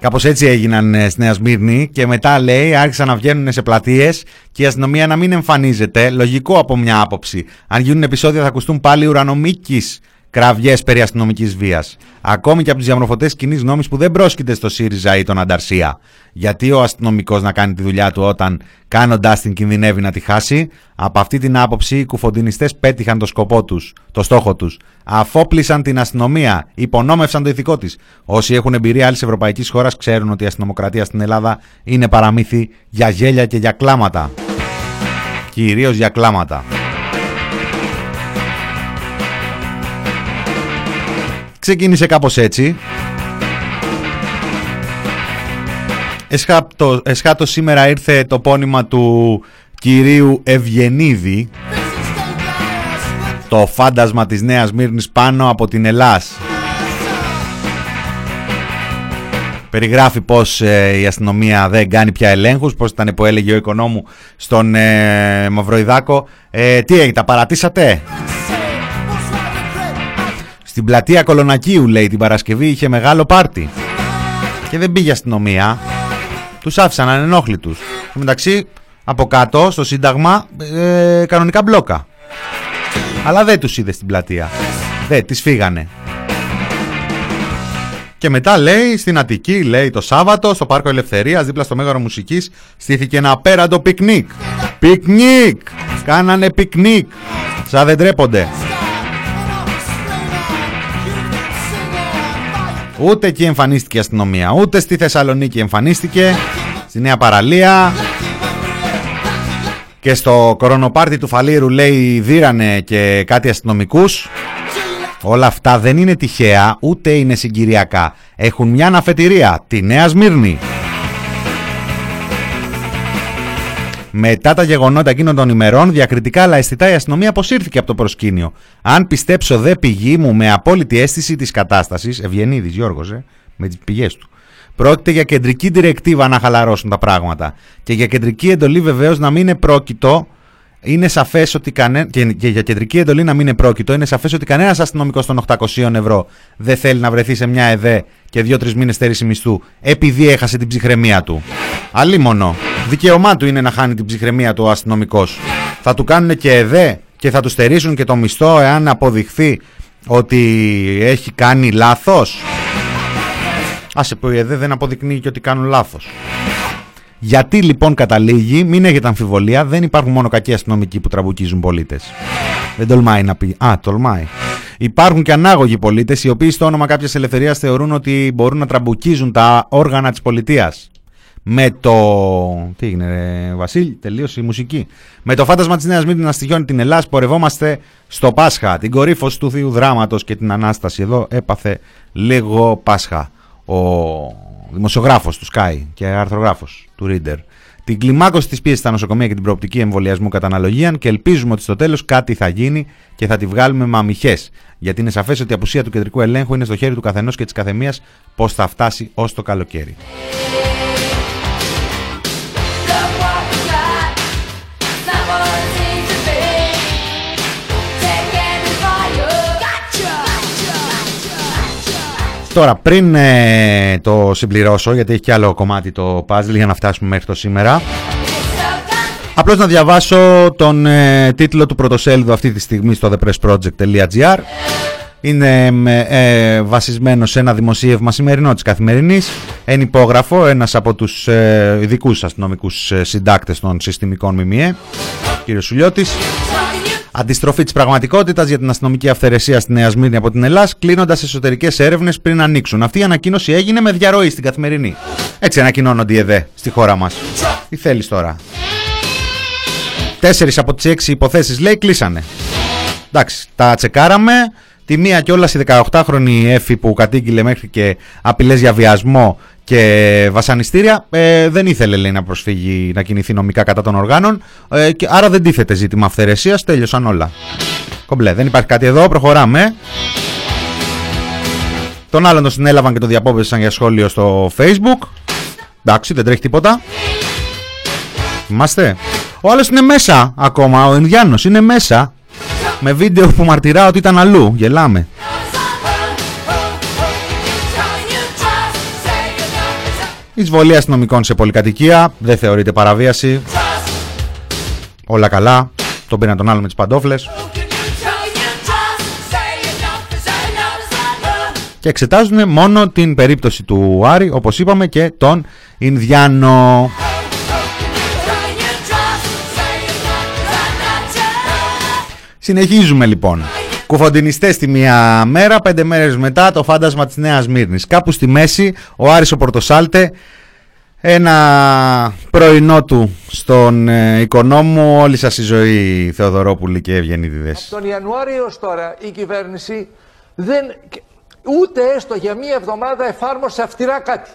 Κάπως έτσι έγιναν στη Νέα Σμύρνη και μετά λέει άρχισαν να βγαίνουν σε πλατείες και η αστυνομία να μην εμφανίζεται. Λογικό από μια άποψη. Αν γίνουν επεισόδια θα ακουστούν πάλι ουρανομίκης κραυγές περί αστυνομικής βίας. Ακόμη και από τους διαμορφωτές κοινής γνώμης που δεν πρόσκειται στο ΣΥΡΙΖΑ ή τον Ανταρσία. Γιατί ο αστυνομικός να κάνει τη δουλειά του όταν κάνοντάς την κινδυνεύει να τη χάσει. Από αυτή την άποψη οι κουφοντινιστές πέτυχαν το σκοπό τους, το στόχο τους. Αφόπλησαν την αστυνομία, υπονόμευσαν το ηθικό της. Όσοι έχουν εμπειρία άλλης ευρωπαϊκής χώρας ξέρουν ότι η αστυνομοκρατία στην Ελλάδα είναι παραμύθι για γέλια και για κλάματα. Κυρίως για κλάματα. Ξεκίνησε κάπως έτσι. Εσχάτως, εσχάτως σήμερα ήρθε το πόνημα του κυρίου Ευγενίδη. Το φάντασμα της Νέας Μύρνης πάνω από την Ελλάς. Περιγράφει πως ε, η αστυνομία δεν κάνει πια ελέγχους, πως ήταν που έλεγε ο Οικονόμου στον ε, Μαυροϊδάκο. Ε, τι έγινε, τα παρατήσατε? Στην πλατεία Κολονακίου, λέει, την Παρασκευή είχε μεγάλο πάρτι. Και δεν πήγε αστυνομία. Τους άφησαν ανενόχλητους. Και μεταξύ, από κάτω, στο Σύνταγμα, ε, κανονικά μπλόκα. Αλλά δεν τους είδε στην πλατεία. Δεν, τις φύγανε. Και μετά, λέει, στην Αττική, λέει, το Σάββατο, στο Πάρκο Ελευθερίας, δίπλα στο Μέγαρο Μουσικής, στήθηκε ένα απέραντο πικνίκ. Πικνίκ! Κάνανε πικνίκ. Σαν δεν τρέπονται. Ούτε εκεί εμφανίστηκε η αστυνομία, ούτε στη Θεσσαλονίκη εμφανίστηκε, στη Νέα Παραλία. Και στο κορονοπάρτι του Φαλήρου, λέει, δίρανε και κάτι αστυνομικούς. Όλα αυτά δεν είναι τυχαία, ούτε είναι συγκυριακά. Έχουν μια αναφετηρία, τη Νέα Σμύρνη. Μετά τα γεγονότα εκείνων των ημερών, διακριτικά αλλά αισθητά η αστυνομία αποσύρθηκε από το προσκήνιο. Αν πιστέψω δε πηγή μου με απόλυτη αίσθηση της κατάστασης, Ευγενίδης Γιώργος, ε, με τις πηγές του, πρόκειται για κεντρική διρεκτίβα να χαλαρώσουν τα πράγματα. Και για κεντρική εντολή βεβαίως να μην είναι πρόκειτο, είναι σαφές ότι κανέ... και για κεντρική εντολή να μην είναι πρόκειτο, είναι σαφές ότι κανένας αστυνομικός των οκτακοσίων ευρώ δεν θέλει να βρεθεί σε μια ΕΔΕ και δύο τρεις μήνες στέρηση μισθού επειδή έχασε την ψυχραιμία του. Αλίμονο. Δικαίωμά του είναι να χάνει την ψυχραιμία του ο αστυνομικός. Θα του κάνουν και ΕΔΕ και θα του στερήσουν και το μισθό εάν αποδειχθεί ότι έχει κάνει λάθος. Άσε που η ΕΔΕ δεν αποδεικνύει και ότι κάνουν λάθος. Γιατί λοιπόν καταλήγει, μην έχετε αμφιβολία, δεν υπάρχουν μόνο κακοί αστυνομικοί που τραμπουκίζουν πολίτες. Δεν τολμάει να πει. Α, τολμάει. Υπάρχουν και ανάγωγοι πολίτες οι οποίοι στο όνομα κάποιας ελευθερίας θεωρούν ότι μπορούν να τραμπουκίζουν τα όργανα της πολιτείας. Με το. Τι έγινε, ρε, Βασίλη, τελείωσε η μουσική. Με το φάντασμα της Νέας Μύρνης να στοιχιώνει την Ελλάδα, πορευόμαστε στο Πάσχα. Την κορύφωση του θείου δράματος και την ανάσταση εδώ έπαθε λίγο Πάσχα. Ο δημοσιογράφος του Sky και αρθρογράφος του Reader. Την κλιμάκωση της πίεσης στα νοσοκομεία και την προοπτική εμβολιασμού κατά αναλογίαν και ελπίζουμε ότι στο τέλος κάτι θα γίνει και θα τη βγάλουμε μαμιχές. Γιατί είναι σαφές ότι η απουσία του κεντρικού ελέγχου είναι στο χέρι του καθενός και της καθεμίας πώς θα φτάσει ως το καλοκαίρι. Τώρα πριν ε, το συμπληρώσω, γιατί έχει και άλλο κομμάτι το puzzle για να φτάσουμε μέχρι το σήμερα, απλώς να διαβάσω τον ε, τίτλο του πρωτοσέλιδου αυτή τη στιγμή στο the press project dot g r. Είναι ε, ε, βασισμένο σε ένα δημοσίευμα σημερινό της Καθημερινής, εν υπόγραφο ένας από τους ε, ειδικούς αστυνομικούς ε, συντάκτες των συστημικών ΜΜΕ, κ. Σουλιώτης. Αντιστροφή της πραγματικότητας για την αστυνομική αυθαιρεσία στη Νέα Σμύρνη από την Ελλάδα, κλείνοντας εσωτερικές έρευνες πριν ανοίξουν. Αυτή η ανακοίνωση έγινε με διαρροή στην Καθημερινή. Έτσι ανακοινώνονται οι ΕΔΕ στη χώρα μας. Τι θέλεις τώρα. Τέσσερις από τις έξι υποθέσεις, λέει, κλείσανε. Εντάξει, τα τσεκάραμε. Τη μία κιόλας η δεκαοχτάχρονη έφη που κατήγγειλε μέχρι και απειλές για βιασμό και βασανιστήρια, ε, δεν ήθελε, λέει, να προσφύγει, να κινηθεί νομικά κατά των οργάνων, ε, και, άρα δεν τίθεται ζήτημα αυθαιρεσίας, τέλειωσαν όλα. Κομπλέ, δεν υπάρχει κάτι εδώ, προχωράμε. Τον άλλον τον συνέλαβαν και τον διαπόβεσαν για σχόλιο στο Facebook. Εντάξει, δεν τρέχει τίποτα. Θυμάστε. Ο άλλος είναι μέσα ακόμα, ο Ινδιάνος είναι μέσα. Με βίντεο που μαρτυρά ότι ήταν αλλού. Γελάμε. Εισβολή αστυνομικών σε πολυκατοικία. Δεν θεωρείται παραβίαση. Όλα καλά. Τον πήραν τον άλλο με τις παντόφλες. Και εξετάζουν μόνο την περίπτωση του Άρη, όπως είπαμε, και τον Ινδιάνο. Συνεχίζουμε λοιπόν. Κουφοντινιστές τη μία μέρα, πέντε μέρες μετά το φάντασμα της Νέας Σμύρνης. Κάπου στη μέση ο Άρης ο Πορτοσάλτε, ένα πρωινό του στον ε, Οικονόμου. Όλη σας η ζωή, Θεοδωρόπουλοι και Ευγενίδηδες. Από τον Ιανουάριο ως τώρα η κυβέρνηση δεν, ούτε έστω για μία εβδομάδα εφάρμοσε αυστηρά κάτι.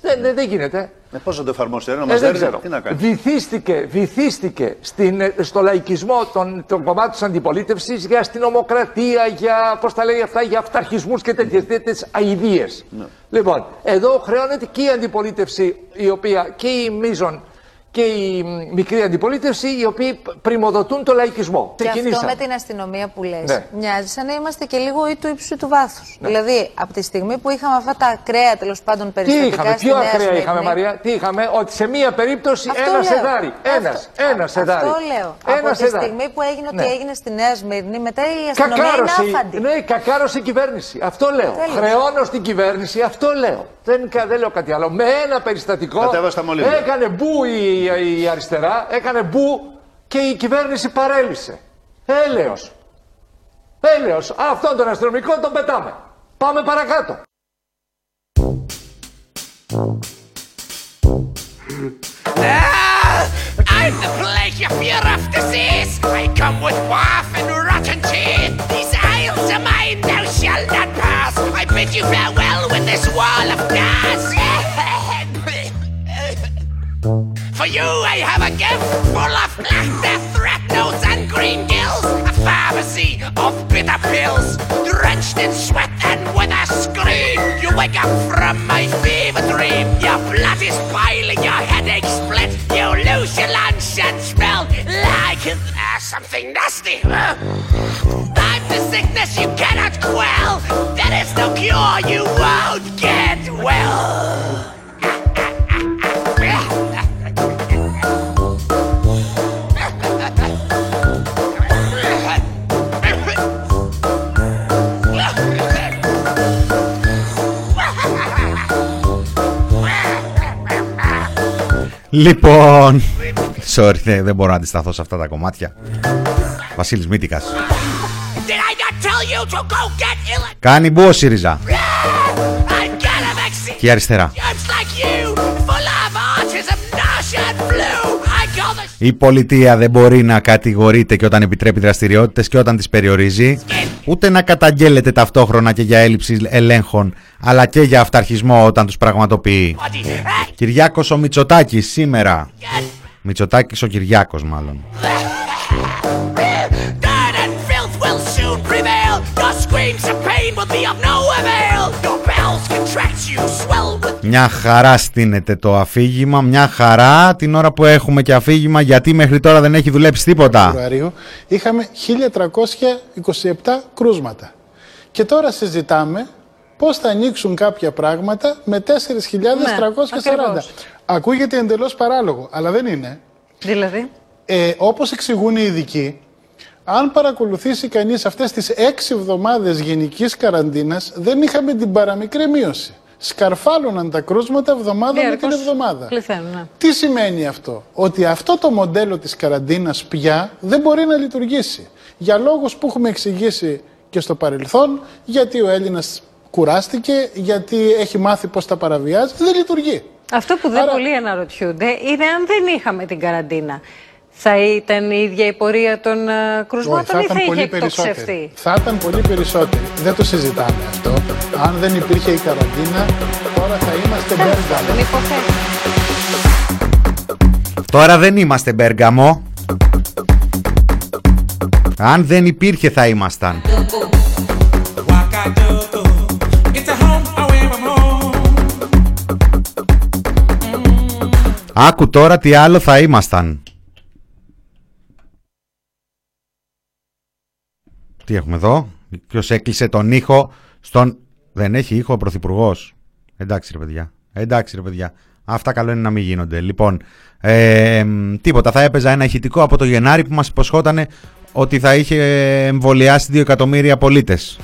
Δεν, δεν, δεν γίνεται. Ε, πώς θα το εφαρμόσει, ένα μας ε, δεν ξέρω. Τι να κάνει. Βυθίστηκε, βυθίστηκε στην, στο λαϊκισμό των, των κομμάτων της αντιπολίτευσης για αστυνομοκρατία, για, πώς τα λέει αυτά, για αυταρχισμούς και τέτοιες, τέτοιες αηδίες. Ναι. Λοιπόν, εδώ χρεώνεται και η αντιπολίτευση, η οποία, και η μείζων και η μικρή αντιπολίτευση, οι οποίοι πρημοδοτούν το λαϊκισμό. Και αυτό με την αστυνομία που λες, ναι, μοιάζει σαν να είμαστε και λίγο ή του ύψου ή του βάθους. Ναι. Δηλαδή, από τη στιγμή που είχαμε αυτά τα ακραία, τέλος πάντων, περιστατικά. Τι είχαμε, ποιο ακραία Σμύρνη, είχαμε, Μαρία, τι είχαμε, ότι σε μία περίπτωση αυτό ένα λέω, σεδάρι. Ένας, αυτό, ένα σεδάρι. Αυτό λέω. Ένα από σεδάρι. Τη στιγμή που έγινε ότι, ναι, έγινε στη Νέα Σμύρνη, μετά η αστυνομία κακάρωση, είναι άφαντη. Ναι, κακάρωσε η κυβέρνηση. Αυτό λέω. Χρεώνω στην κυβέρνηση, αυτό λέω. Δεν, δεν λέω κάτι άλλο. Με ένα περιστατικό έκανε μπου η, η αριστερά, έκανε μπου και η κυβέρνηση παρέλυσε. Έλεος. Έλεος. Αυτόν τον αστυνομικό τον πετάμε. Πάμε παρακάτω. I I'm the plague you fear of disease. I come with wrath and rotten teeth. These isles are mine, thou shalt not pass. I bid you farewell with this wall of glass. For you I have a gift full of laughter, threatnos and green gills. A pharmacy of bitter pills, drenched in sweat and with a scream. You wake up from my fever dream. Your blood is boiling, your headache split. You lose your lunch and smell like uh, something nasty. Huh? I'm the sickness you cannot quell. There is no cure, you won't get well. Λοιπόν, sorry, δεν, δεν μπορώ να αντισταθώ σε αυτά τα κομμάτια. Βασίλης Μύτικας. Κάνει μπου ο ΣΥΡΙΖΑ. Και η αριστερά. Η πολιτεία δεν μπορεί να κατηγορείται και όταν επιτρέπει δραστηριότητες και όταν τις περιορίζει, ούτε να καταγγέλλεται ταυτόχρονα και για έλλειψη ελέγχων, αλλά και για αυταρχισμό όταν τους πραγματοποιεί. Κυριάκος ο Μητσοτάκης σήμερα. Μητσοτάκης ο Κυριάκος μάλλον. Μια χαρά στείνεται το αφήγημα, μια χαρά την ώρα που έχουμε και αφήγημα, γιατί μέχρι τώρα δεν έχει δουλέψει τίποτα. Είχαμε χίλια τριακόσια είκοσι επτά κρούσματα και τώρα συζητάμε πώς θα ανοίξουν κάποια πράγματα με τέσσερις χιλιάδες τριακόσια σαράντα. Ναι, ακούγεται εντελώς παράλογο, αλλά δεν είναι. Δηλαδή, ε, όπως εξηγούν οι ειδικοί, αν παρακολουθήσει κανείς αυτές τις έξι εβδομάδες γενικής καραντίνας, δεν είχαμε την παραμικρή μείωση. Σκαρφάλωναν τα κρούσματα εβδομάδα με την εβδομάδα. Πληθαίνουν. Τι σημαίνει αυτό? Ότι αυτό το μοντέλο της καραντίνας πια δεν μπορεί να λειτουργήσει. Για λόγους που έχουμε εξηγήσει και στο παρελθόν, γιατί ο Έλληνας κουράστηκε, γιατί έχει μάθει πώς τα παραβιάζει, δεν λειτουργεί. Αυτό που δεν Άρα... πολλοί αναρωτιούνται είναι αν δεν είχαμε την καραντίνα. Θα ήταν η ίδια η πορεία των uh, κρουσμάτων ή θα είχε εκτοξευτεί? Θα ήταν πολύ περισσότερη. Δεν το συζητάμε αυτό. Αν δεν υπήρχε η καραντίνα, τώρα θα είμαστε Μπέργαμο. Τώρα δεν είμαστε Μπέργαμο. Αν δεν υπήρχε θα ήμασταν. Άκου τώρα τι άλλο θα ήμασταν. Τι έχουμε εδώ? Ποιος έκλεισε τον ήχο στον... Δεν έχει ήχο ο Πρωθυπουργός. Εντάξει ρε παιδιά. Εντάξει ρε παιδιά. Αυτά καλό είναι να μην γίνονται. Λοιπόν, ε, τίποτα. Θα έπαιζα ένα ηχητικό από το Γενάρη που μας υποσχότανε ότι θα είχε εμβολιάσει δύο εκατομμύρια πολίτες.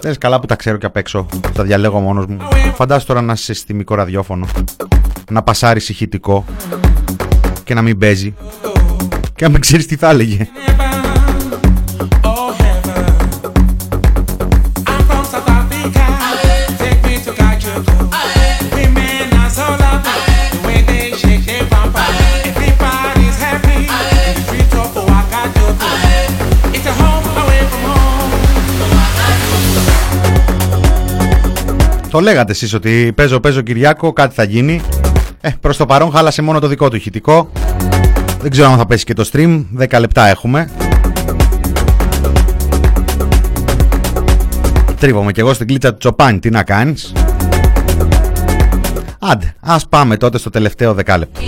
Θες καλά που τα ξέρω και απ' έξω, τα διαλέγω μόνος μου. Φαντάσου τώρα να είσαι σε συστημικό ραδιόφωνο, να πασάρεις ηχητικό και να μην παίζει και να μην ξέρεις τι θα έλεγε. Το λέγατε εσείς ότι παίζω, παίζω Κυριάκο, κάτι θα γίνει. Ε, προς το παρόν χάλασε μόνο το δικό του ηχητικό. Δεν ξέρω αν θα πέσει και το stream, δέκα λεπτά έχουμε. Τρίβομαι κι εγώ στην κλίτσα του Τσοπάνη, τι να κάνεις. Άντε, ας πάμε τότε στο τελευταίο δεκάλεπτο.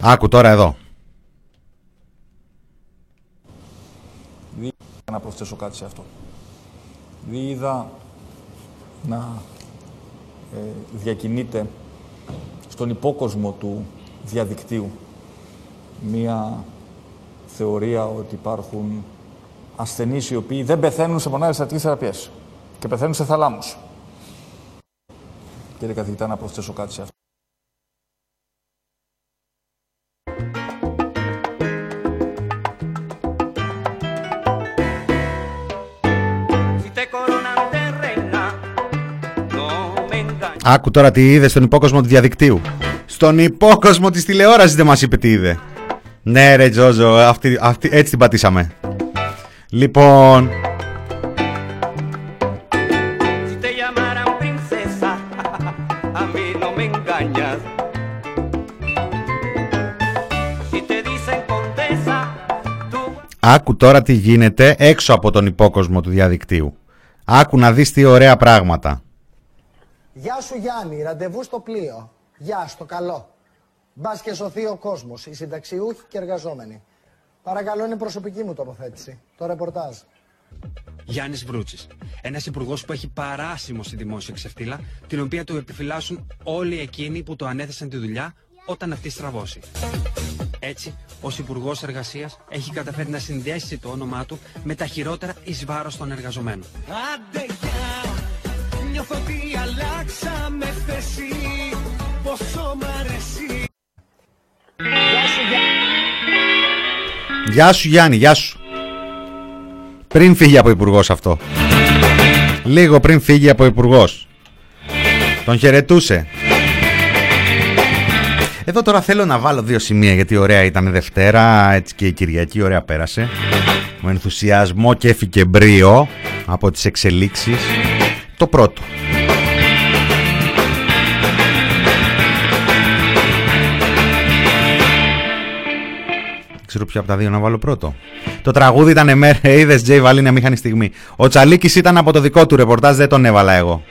Άκου τώρα εδώ. Να προσθέσω κάτι σε αυτό. Είδα να ε, διακινείται στον υπόκοσμο του διαδικτύου μία θεωρία ότι υπάρχουν ασθενείς οι οποίοι δεν πεθαίνουν σε μονάδες εντατικής θεραπείας και πεθαίνουν σε θαλάμους. Κύριε καθηγητά, να προσθέσω κάτι σε αυτό. Άκου τώρα τι είδε στον υπόκοσμο του διαδικτύου. Στον υπόκοσμο της τηλεόρασης δεν μας είπε τι είδε. Ναι ρε Τζόζο, αυτή, αυτή, έτσι την πατήσαμε. Λοιπόν, άκου τώρα τι γίνεται έξω από τον υπόκοσμο του διαδικτύου. Άκου να δεις τι ωραία πράγματα. Γεια σου Γιάννη, ραντεβού στο πλοίο. Γεια, στο καλό. Μπας και σωθεί ο κόσμος, οι συνταξιούχοι και εργαζόμενοι. Παρακαλώ, είναι προσωπική μου τοποθέτηση. Το ρεπορτάζ. Γιάννης Βρούτσης. Ένας υπουργός που έχει παράσημο στη δημόσια ξεφτύλα, την οποία του επιφυλάσσουν όλοι εκείνοι που το ανέθεσαν τη δουλειά όταν αυτή στραβώσει. Έτσι, ως Υπουργός Εργασίας έχει καταφέρει να συνδέσει το όνομά του με τα χειρότερα εις βάρος των εργαζομένων. Άντε για, νιώθω ότι αλλάξαμε θέση, πόσο μ' αρέσει. Γεια σου Γιάννη, γεια σου. Πριν φύγει από υπουργός αυτό. Λίγο πριν φύγει από υπουργός. Τον χαιρετούσε. Εδώ τώρα θέλω να βάλω δύο σημεία, γιατί ωραία ήταν η Δευτέρα, έτσι και η Κυριακή ωραία πέρασε. Με ενθουσιασμό και έφυγε μπρίο από τις εξελίξεις. Το πρώτο. Δεν ξέρω ποιο από τα δύο να βάλω πρώτο. Το τραγούδι ήταν μέρε, είδες Τζέι Βαλίνε μήχανη στιγμή. Ο Τσαλίκης ήταν από το δικό του ρεπορτάζ, δεν τον έβαλα εγώ.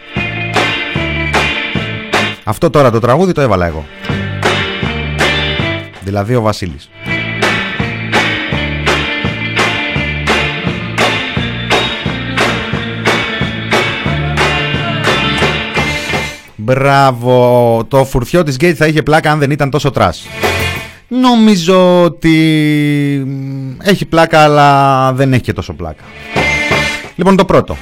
Αυτό τώρα το τραγούδι το έβαλα εγώ. Δηλαδή ο Βασίλης. Μπράβο. Το φουρτιό της Γκέιτ θα είχε πλάκα αν δεν ήταν τόσο τρας. Νομίζω ότι έχει πλάκα, αλλά δεν έχει και τόσο πλάκα. Λοιπόν, το πρώτο.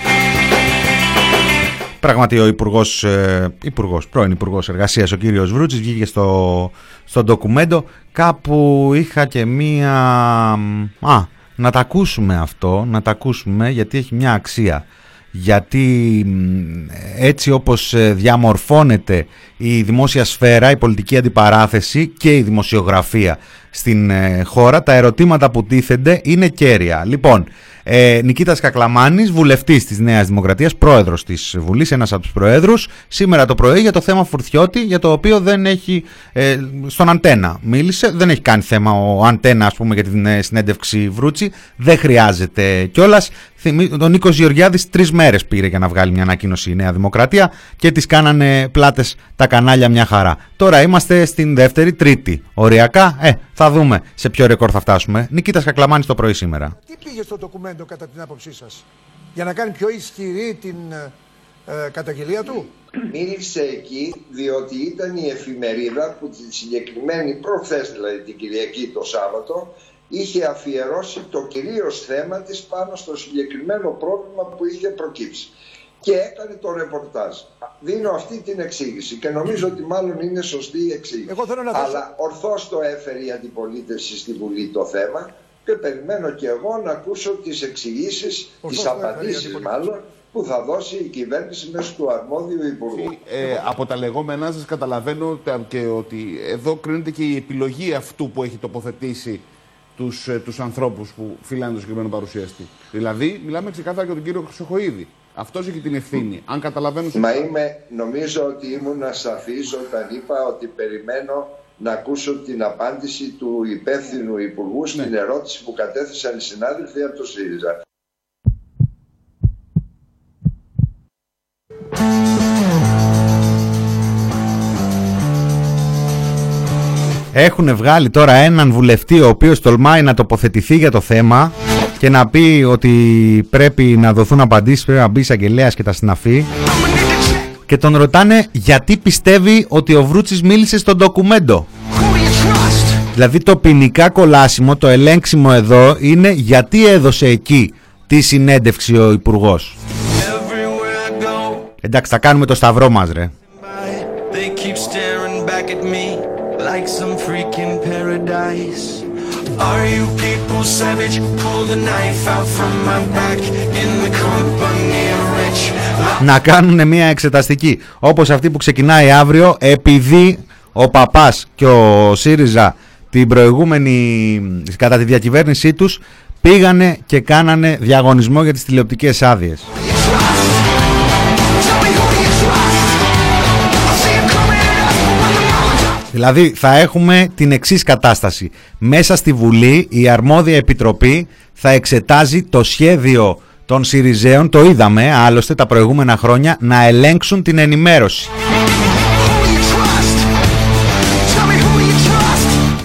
Πραγματικά ο υπουργός, ε, υπουργός, πρώην υπουργός εργασίας, ο κύριος Βρούτσης, βγήκε στο, στο ντοκουμέντο. Κάπου είχα και μία... Α, να τα ακούσουμε αυτό, να τα ακούσουμε, γιατί έχει μια αξία. Γιατί έτσι όπως διαμορφώνεται η δημόσια σφαίρα, η πολιτική αντιπαράθεση και η δημοσιογραφία στην χώρα, τα ερωτήματα που τίθενται είναι κέρια. Λοιπόν, ε, Νικήτας Κακλαμάνης, βουλευτής της Νέας Δημοκρατίας, πρόεδρος της Βουλής, ένας από τους προέδρους, σήμερα το πρωί για το θέμα Φουρθιώτη, για το οποίο δεν έχει, ε, στον Αντένα μίλησε, δεν έχει κάνει θέμα ο Αντένα, ας πούμε, για την συνέντευξη Βρούτση, δεν χρειάζεται κιόλας. Ο Νίκος Γεωργιάδης τρεις μέρες πήρε για να βγάλει μια ανακοίνωση η Νέα Δημοκρατία και τις κάνανε πλάτες τα κανάλια μια χαρά. Τώρα είμαστε στην δεύτερη, τρίτη. Οριακά, ε, θα δούμε σε ποιο ρεκόρ θα φτάσουμε. Νικήτας Κακλαμάνης το πρωί σήμερα. Τι πήγε στο ντοκουμέντο κατά την άποψή σας, για να κάνει πιο ισχυρή την ε, καταγγελία του? Μίλησε εκεί διότι ήταν η εφημερίδα που τη συγκεκριμένη προχθές, δηλαδή την Κυριακή το Σάββατο, είχε αφιερώσει το κυρίως θέμα της πάνω στο συγκεκριμένο πρόβλημα που είχε προκύψει και έκανε το ρεπορτάζ. Δίνω αυτή την εξήγηση και νομίζω ότι μάλλον είναι σωστή η εξήγηση. Εγώ θέλω να δώσω... Αλλά ορθώς το έφερε η αντιπολίτευση στη Βουλή το θέμα και περιμένω και εγώ να ακούσω τις εξηγήσεις, τις απαντήσεις μάλλον, που θα δώσει η κυβέρνηση μέσω του αρμόδιου υπουργού. Ε, από τα λεγόμενά σας καταλαβαίνω και ότι εδώ κρίνεται και η επιλογή αυτού που έχει τοποθετήσει τους, τους ανθρώπους που φυλάνε το συγκεκριμένο παρουσιαστή. Δηλαδή, μιλάμε ξεκάθαρα για τον κύριο Χρυσοχοΐδη. Αυτός έχει την ευθύνη. Αν καταλαβαίνω... Μα είμαι, νομίζω ότι ήμουν ασαφής όταν είπα ότι περιμένω να ακούσω την απάντηση του υπεύθυνου υπουργού, ναι, στην ερώτηση που κατέθεσαν οι συνάδελφοι από το ΣΥΡΙΖΑ. Έχουν βγάλει τώρα έναν βουλευτή ο οποίος τολμάει να τοποθετηθεί για το θέμα και να πει ότι πρέπει να δοθούν απαντήσεις, πρέπει να μπει εισαγγελέας και τα συναφή. Και τον ρωτάνε γιατί πιστεύει ότι ο Βρούτσης μίλησε στον ντοκουμέντο. Δηλαδή το ποινικά κολάσιμο, το ελέγξιμο εδώ είναι γιατί έδωσε εκεί τη συνέντευξη ο υπουργός. Εντάξει, θα κάνουμε το σταυρό μας ρε. Like some freaking paradise. Are you people savage? Pull the knife out from my back in the company of rich. Να κάνουν μια εξεταστική όπως αυτή που ξεκινάει αύριο, επειδή ο Παπάς και ο ΣΥΡΙΖΑ την προηγούμενη, κατά τη διακυβέρνησή τους, πήγανε και κάνανε διαγωνισμό για τις τηλεοπτικές άδειες. Δηλαδή θα έχουμε την εξής κατάσταση. Μέσα στη Βουλή η αρμόδια επιτροπή θα εξετάζει το σχέδιο των ΣΥΡΙΖΕΟΝ, το είδαμε άλλωστε τα προηγούμενα χρόνια, να ελέγξουν την ενημέρωση.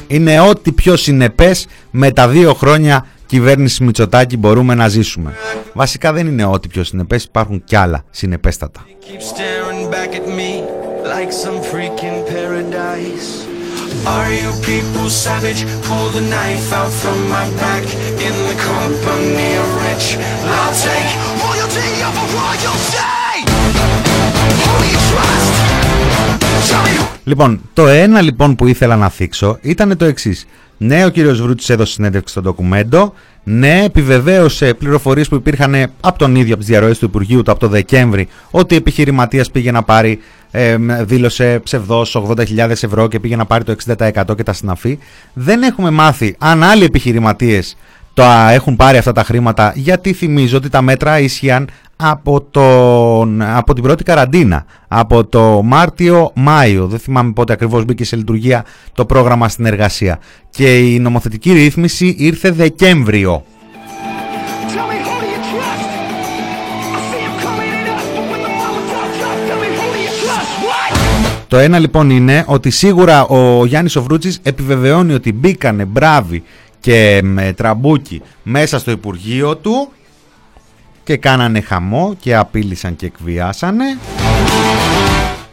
Είναι ό,τι πιο συνεπές με τα δύο χρόνια κυβέρνηση Μητσοτάκη μπορούμε να ζήσουμε. Βασικά δεν είναι ό,τι πιο συνεπές, υπάρχουν κι άλλα συνεπέστατα. Like some freaking paradise. Are you people savage? Pull the knife out from my back in the company of rich. I'll take royalty over royalty. Who do you trust? Λοιπόν, το ένα λοιπόν που ήθελα να θίξω ήταν το εξής. Ναι, ο κύριος Βρούτσης έδωσε συνέντευξη στο ντοκουμέντο. Ναι, επιβεβαίωσε πληροφορίες που υπήρχαν από τον ίδιο, από τις διαρροές του Υπουργείου του από το Δεκέμβρη, ότι επιχειρηματίας πήγε να πάρει, ε, δήλωσε ψευδός ογδόντα χιλιάδες ευρώ και πήγε να πάρει το εξήντα τοις εκατό και τα συναφή. Δεν έχουμε μάθει αν άλλοι επιχειρηματίες τα έχουν πάρει αυτά τα χρήματα, γιατί θυμίζω ότι τα μέτρα ίσχυαν από, τον, από την πρώτη καραντίνα, από το Μάρτιο-Μάιο. Δεν θυμάμαι πότε ακριβώς μπήκε σε λειτουργία το πρόγραμμα στην εργασία. Και η νομοθετική ρύθμιση ήρθε Δεκέμβριο. Το ένα λοιπόν είναι ότι σίγουρα ο Γιάννης ο Βρούτσης επιβεβαιώνει ότι μπήκανε μπράβοι και με τραμπούκι μέσα στο Υπουργείο του και κάνανε χαμό και απείλησαν και εκβιάσανε.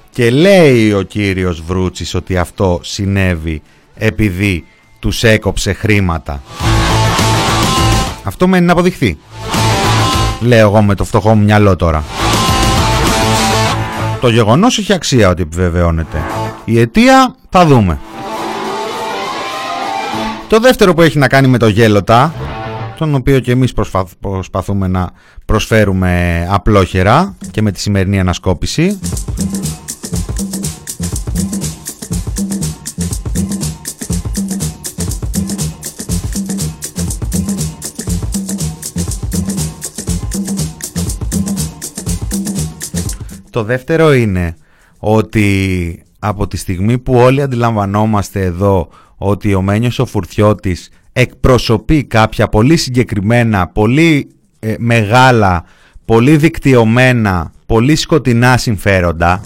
Και λέει ο κύριος Βρούτσης ότι αυτό συνέβη επειδή τους έκοψε χρήματα. Αυτό μένει να αποδειχθεί, λέω εγώ με το φτωχό μου μυαλό τώρα. Το γεγονός έχει αξία ότι επιβεβαιώνεται. Η αιτία θα δούμε. Το δεύτερο που έχει να κάνει με το γέλοτα, τον οποίο και εμείς προσπαθούμε να προσφέρουμε απλόχερα και με τη σημερινή ανασκόπηση. Το δεύτερο είναι ότι από τη στιγμή που όλοι αντιλαμβανόμαστε εδώ ότι ο Μένιος ο Φουρθιώτης εκπροσωπεί κάποια πολύ συγκεκριμένα, πολύ ε, μεγάλα, πολύ δικτυωμένα, πολύ σκοτεινά συμφέροντα,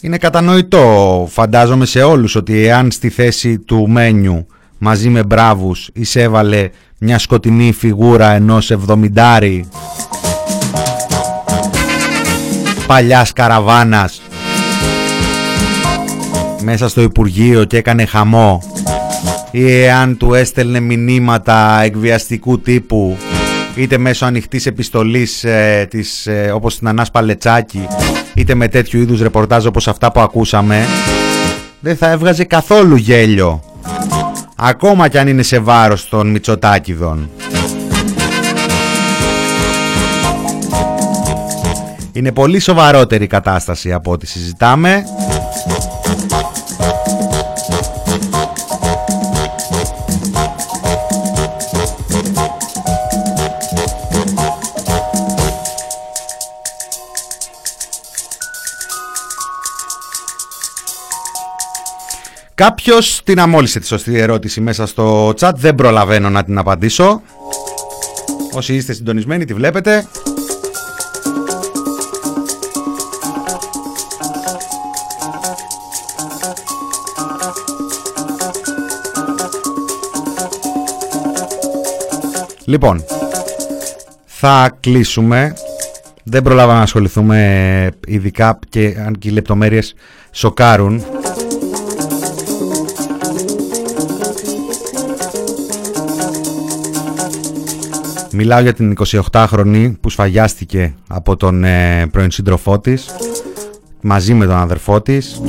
είναι κατανοητό φαντάζομαι σε όλους ότι εάν στη θέση του Μένιου μαζί με μπράβους εισέβαλε μια σκοτεινή φιγούρα ενός εβδομηντάρι παλιάς καραβάνας μέσα στο Υπουργείο και έκανε χαμό, ή εάν του έστελνε μηνύματα εκβιαστικού τύπου είτε μέσω ανοιχτής επιστολής ε, της, ε, όπως την Νανά Παλετσάκη, είτε με τέτοιου είδους ρεπορτάζ όπως αυτά που ακούσαμε, δεν θα έβγαζε καθόλου γέλιο, ακόμα κι αν είναι σε βάρος των Μητσοτάκηδων. Είναι πολύ σοβαρότερη η κατάσταση από ό,τι συζητάμε. Κάποιος την αμόλυσε τη σωστή ερώτηση μέσα στο chat, δεν προλαβαίνω να την απαντήσω. Όσοι είστε συντονισμένοι τη βλέπετε. Λοιπόν, θα κλείσουμε. Δεν προλάβα να ασχοληθούμε ειδικά, και αν και οι λεπτομέρειες σοκάρουν. Μιλάω για την εικοσιοκτάχρονη που σφαγιάστηκε από τον ε, πρώην σύντροφό της μαζί με τον αδερφό της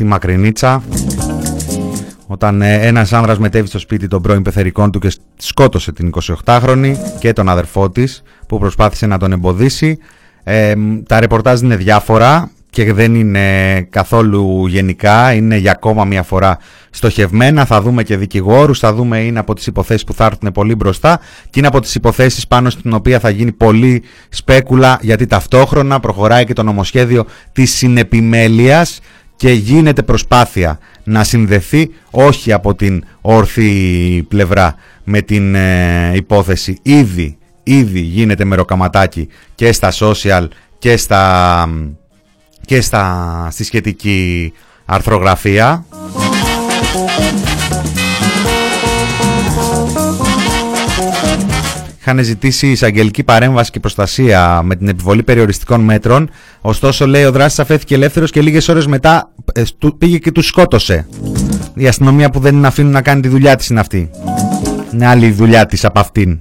στη Μακρινίτσα, όταν ένας άνδρας μετέβη στο σπίτι των πρώην πεθερικών του και σκότωσε την εικοσιοκτάχρονη και τον αδερφό της που προσπάθησε να τον εμποδίσει. Ε, τα ρεπορτάζ είναι διάφορα και δεν είναι καθόλου γενικά, είναι για ακόμα μια φορά στοχευμένα. Θα δούμε και δικηγόρους, θα δούμε, είναι από τις υποθέσεις που θα έρθουν πολύ μπροστά και είναι από τις υποθέσεις πάνω στην οποία θα γίνει πολύ σπέκουλα, γιατί ταυτόχρονα προχωράει και το νομοσχέδιο της συνεπιμέλειας και γίνεται προσπάθεια να συνδεθεί όχι από την όρθη πλευρά με την ε, υπόθεση. Ήδη, ήδη γίνεται μεροκαματάκι και στα social και στα... και στα, στη σχετική αρθρογραφία. Είχαν ζητήσει εισαγγελική παρέμβαση και προστασία με την επιβολή περιοριστικών μέτρων, ωστόσο λέει ο δράστης αφέθηκε ελεύθερος και λίγες ώρες μετά ε, πήγε και τους σκότωσε. Η αστυνομία που δεν αφήνουν να κάνει τη δουλειά της είναι αυτή. Είναι άλλη η δουλειά της από αυτήν.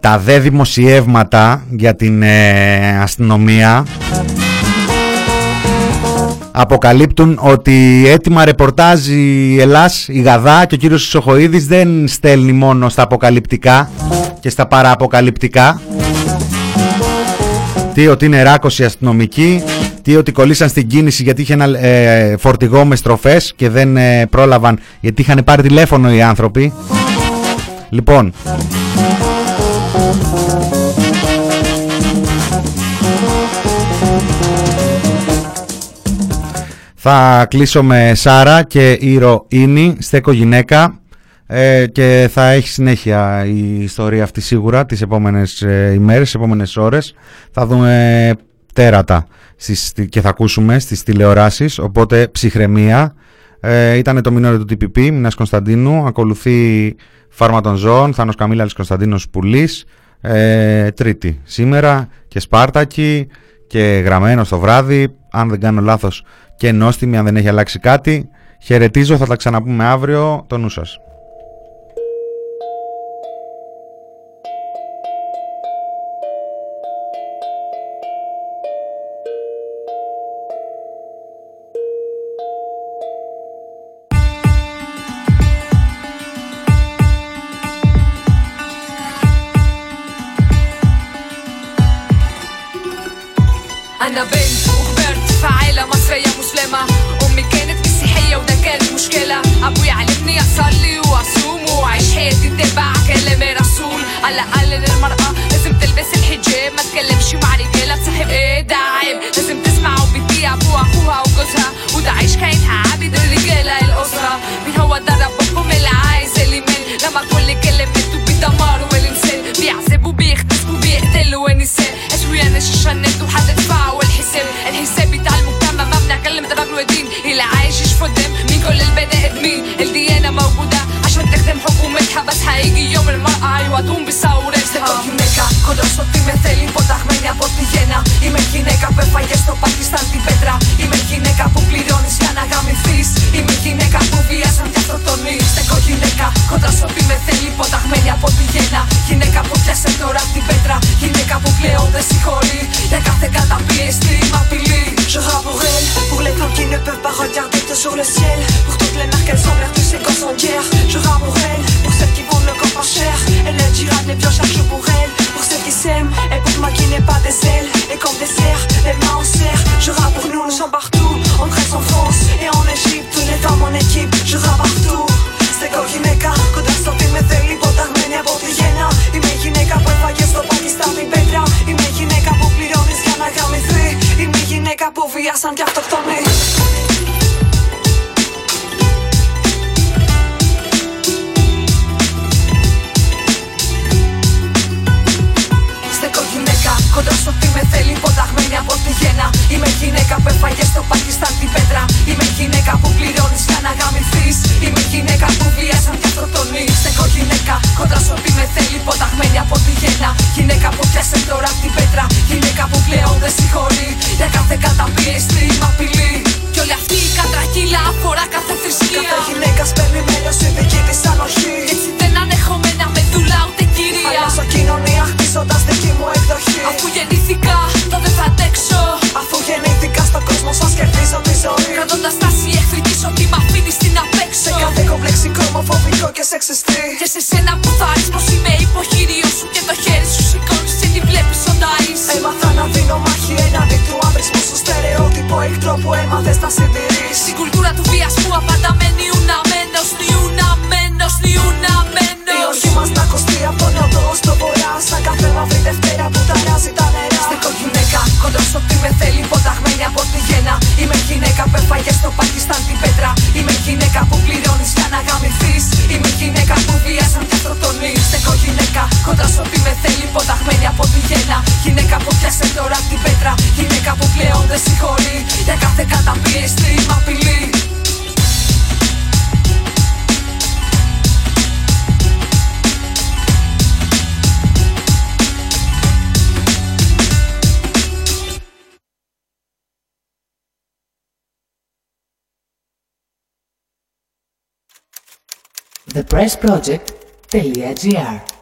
Τα δε δημοσιεύματα για την ε, αστυνομία αποκαλύπτουν ότι έτοιμα ρεπορτάζ η Ελλάς, η Γαδά και ο κύριος Χρυσοχοΐδης δεν στέλνει μόνο στα αποκαλυπτικά και στα παρααποκαλυπτικά. Τι ότι είναι ράκωση αστυνομική, τι ότι κολλήσαν στην κίνηση γιατί είχε ένα ε, φορτηγό με στροφές και δεν ε, πρόλαβαν γιατί είχαν πάρει τηλέφωνο οι άνθρωποι. Λοιπόν... θα κλείσω με Σάρα και Ηρωίνη, στέκω γυναίκα, ε, και θα έχει συνέχεια η ιστορία αυτή σίγουρα τις επόμενες ε, ημέρες, τις επόμενες ώρες. Θα δούμε τέρατα στις, και θα ακούσουμε στις τηλεοράσεις, οπότε ψυχραιμία. Ε, ήτανε το μινόριο του τι πι πι, Μινάς Κωνσταντίνου, ακολουθεί Φάρμα των Ζώων, Θάνος Καμίλας, Κωνσταντίνος Πουλής, ε, Τρίτη σήμερα και Σπάρτακη και Γραμμένο το βράδυ, αν δεν κάνω λάθος, και Νόστιμη, αν δεν έχει αλλάξει κάτι. Χαιρετίζω, θα τα ξαναπούμε αύριο. Το νου σας. Αφού γεννήθηκα, τότε θα αντέξω. Αφού γεννήθηκα, στον κόσμο σας κερδίζω. ζωή. Κρατώντας στάση εχθρικής ότι μ' αφήνεις την απέξω. Σε κάθε κομπλεξικό, ομοφοβικό και σεξιστή. Και σε σένα που θα ρίξεις πως είμαι υποχείριο σου. Και το χέρι σου σηκώνεις και τη βλέπεις όταν είσαι. Έμαθα να δίνω μάχη έναντι του άβρισμου. Στο στερεότυπο εχθρό που έμαθες να συντηρείς. Στην κουλτούρα του βίας που απάντα μένει ουναμένος. Νιουναμένος, νιουναμένος. Η οργή μας να κοστεί από νότο ως το βορρά. Σαν κάθε μαύρη Δευτέρα που ταράζει τα νερά. Στεκώ γυναίκα, κοντρός ότι με θέλει. Ποταγμένη από τη γέννα. Είμαι γυναίκα που έφαγε στο Πακιστάν την πέτρα. Είμαι γυναίκα που πληρώνεις για να γαμηθείς. Είμαι γυναίκα που βιάσαν και αυτοκτονείς. Στεκώ γυναίκα, κοντρός ότι με θέλει. Ποταγμένη από τη γέννα. Γυναίκα που πιάσε τώρα την πέτρα. Γυναίκα που πλέον δεν συγχωρεί. Για κάθε καταπίεστη μ' απειλεί. the press project dot G R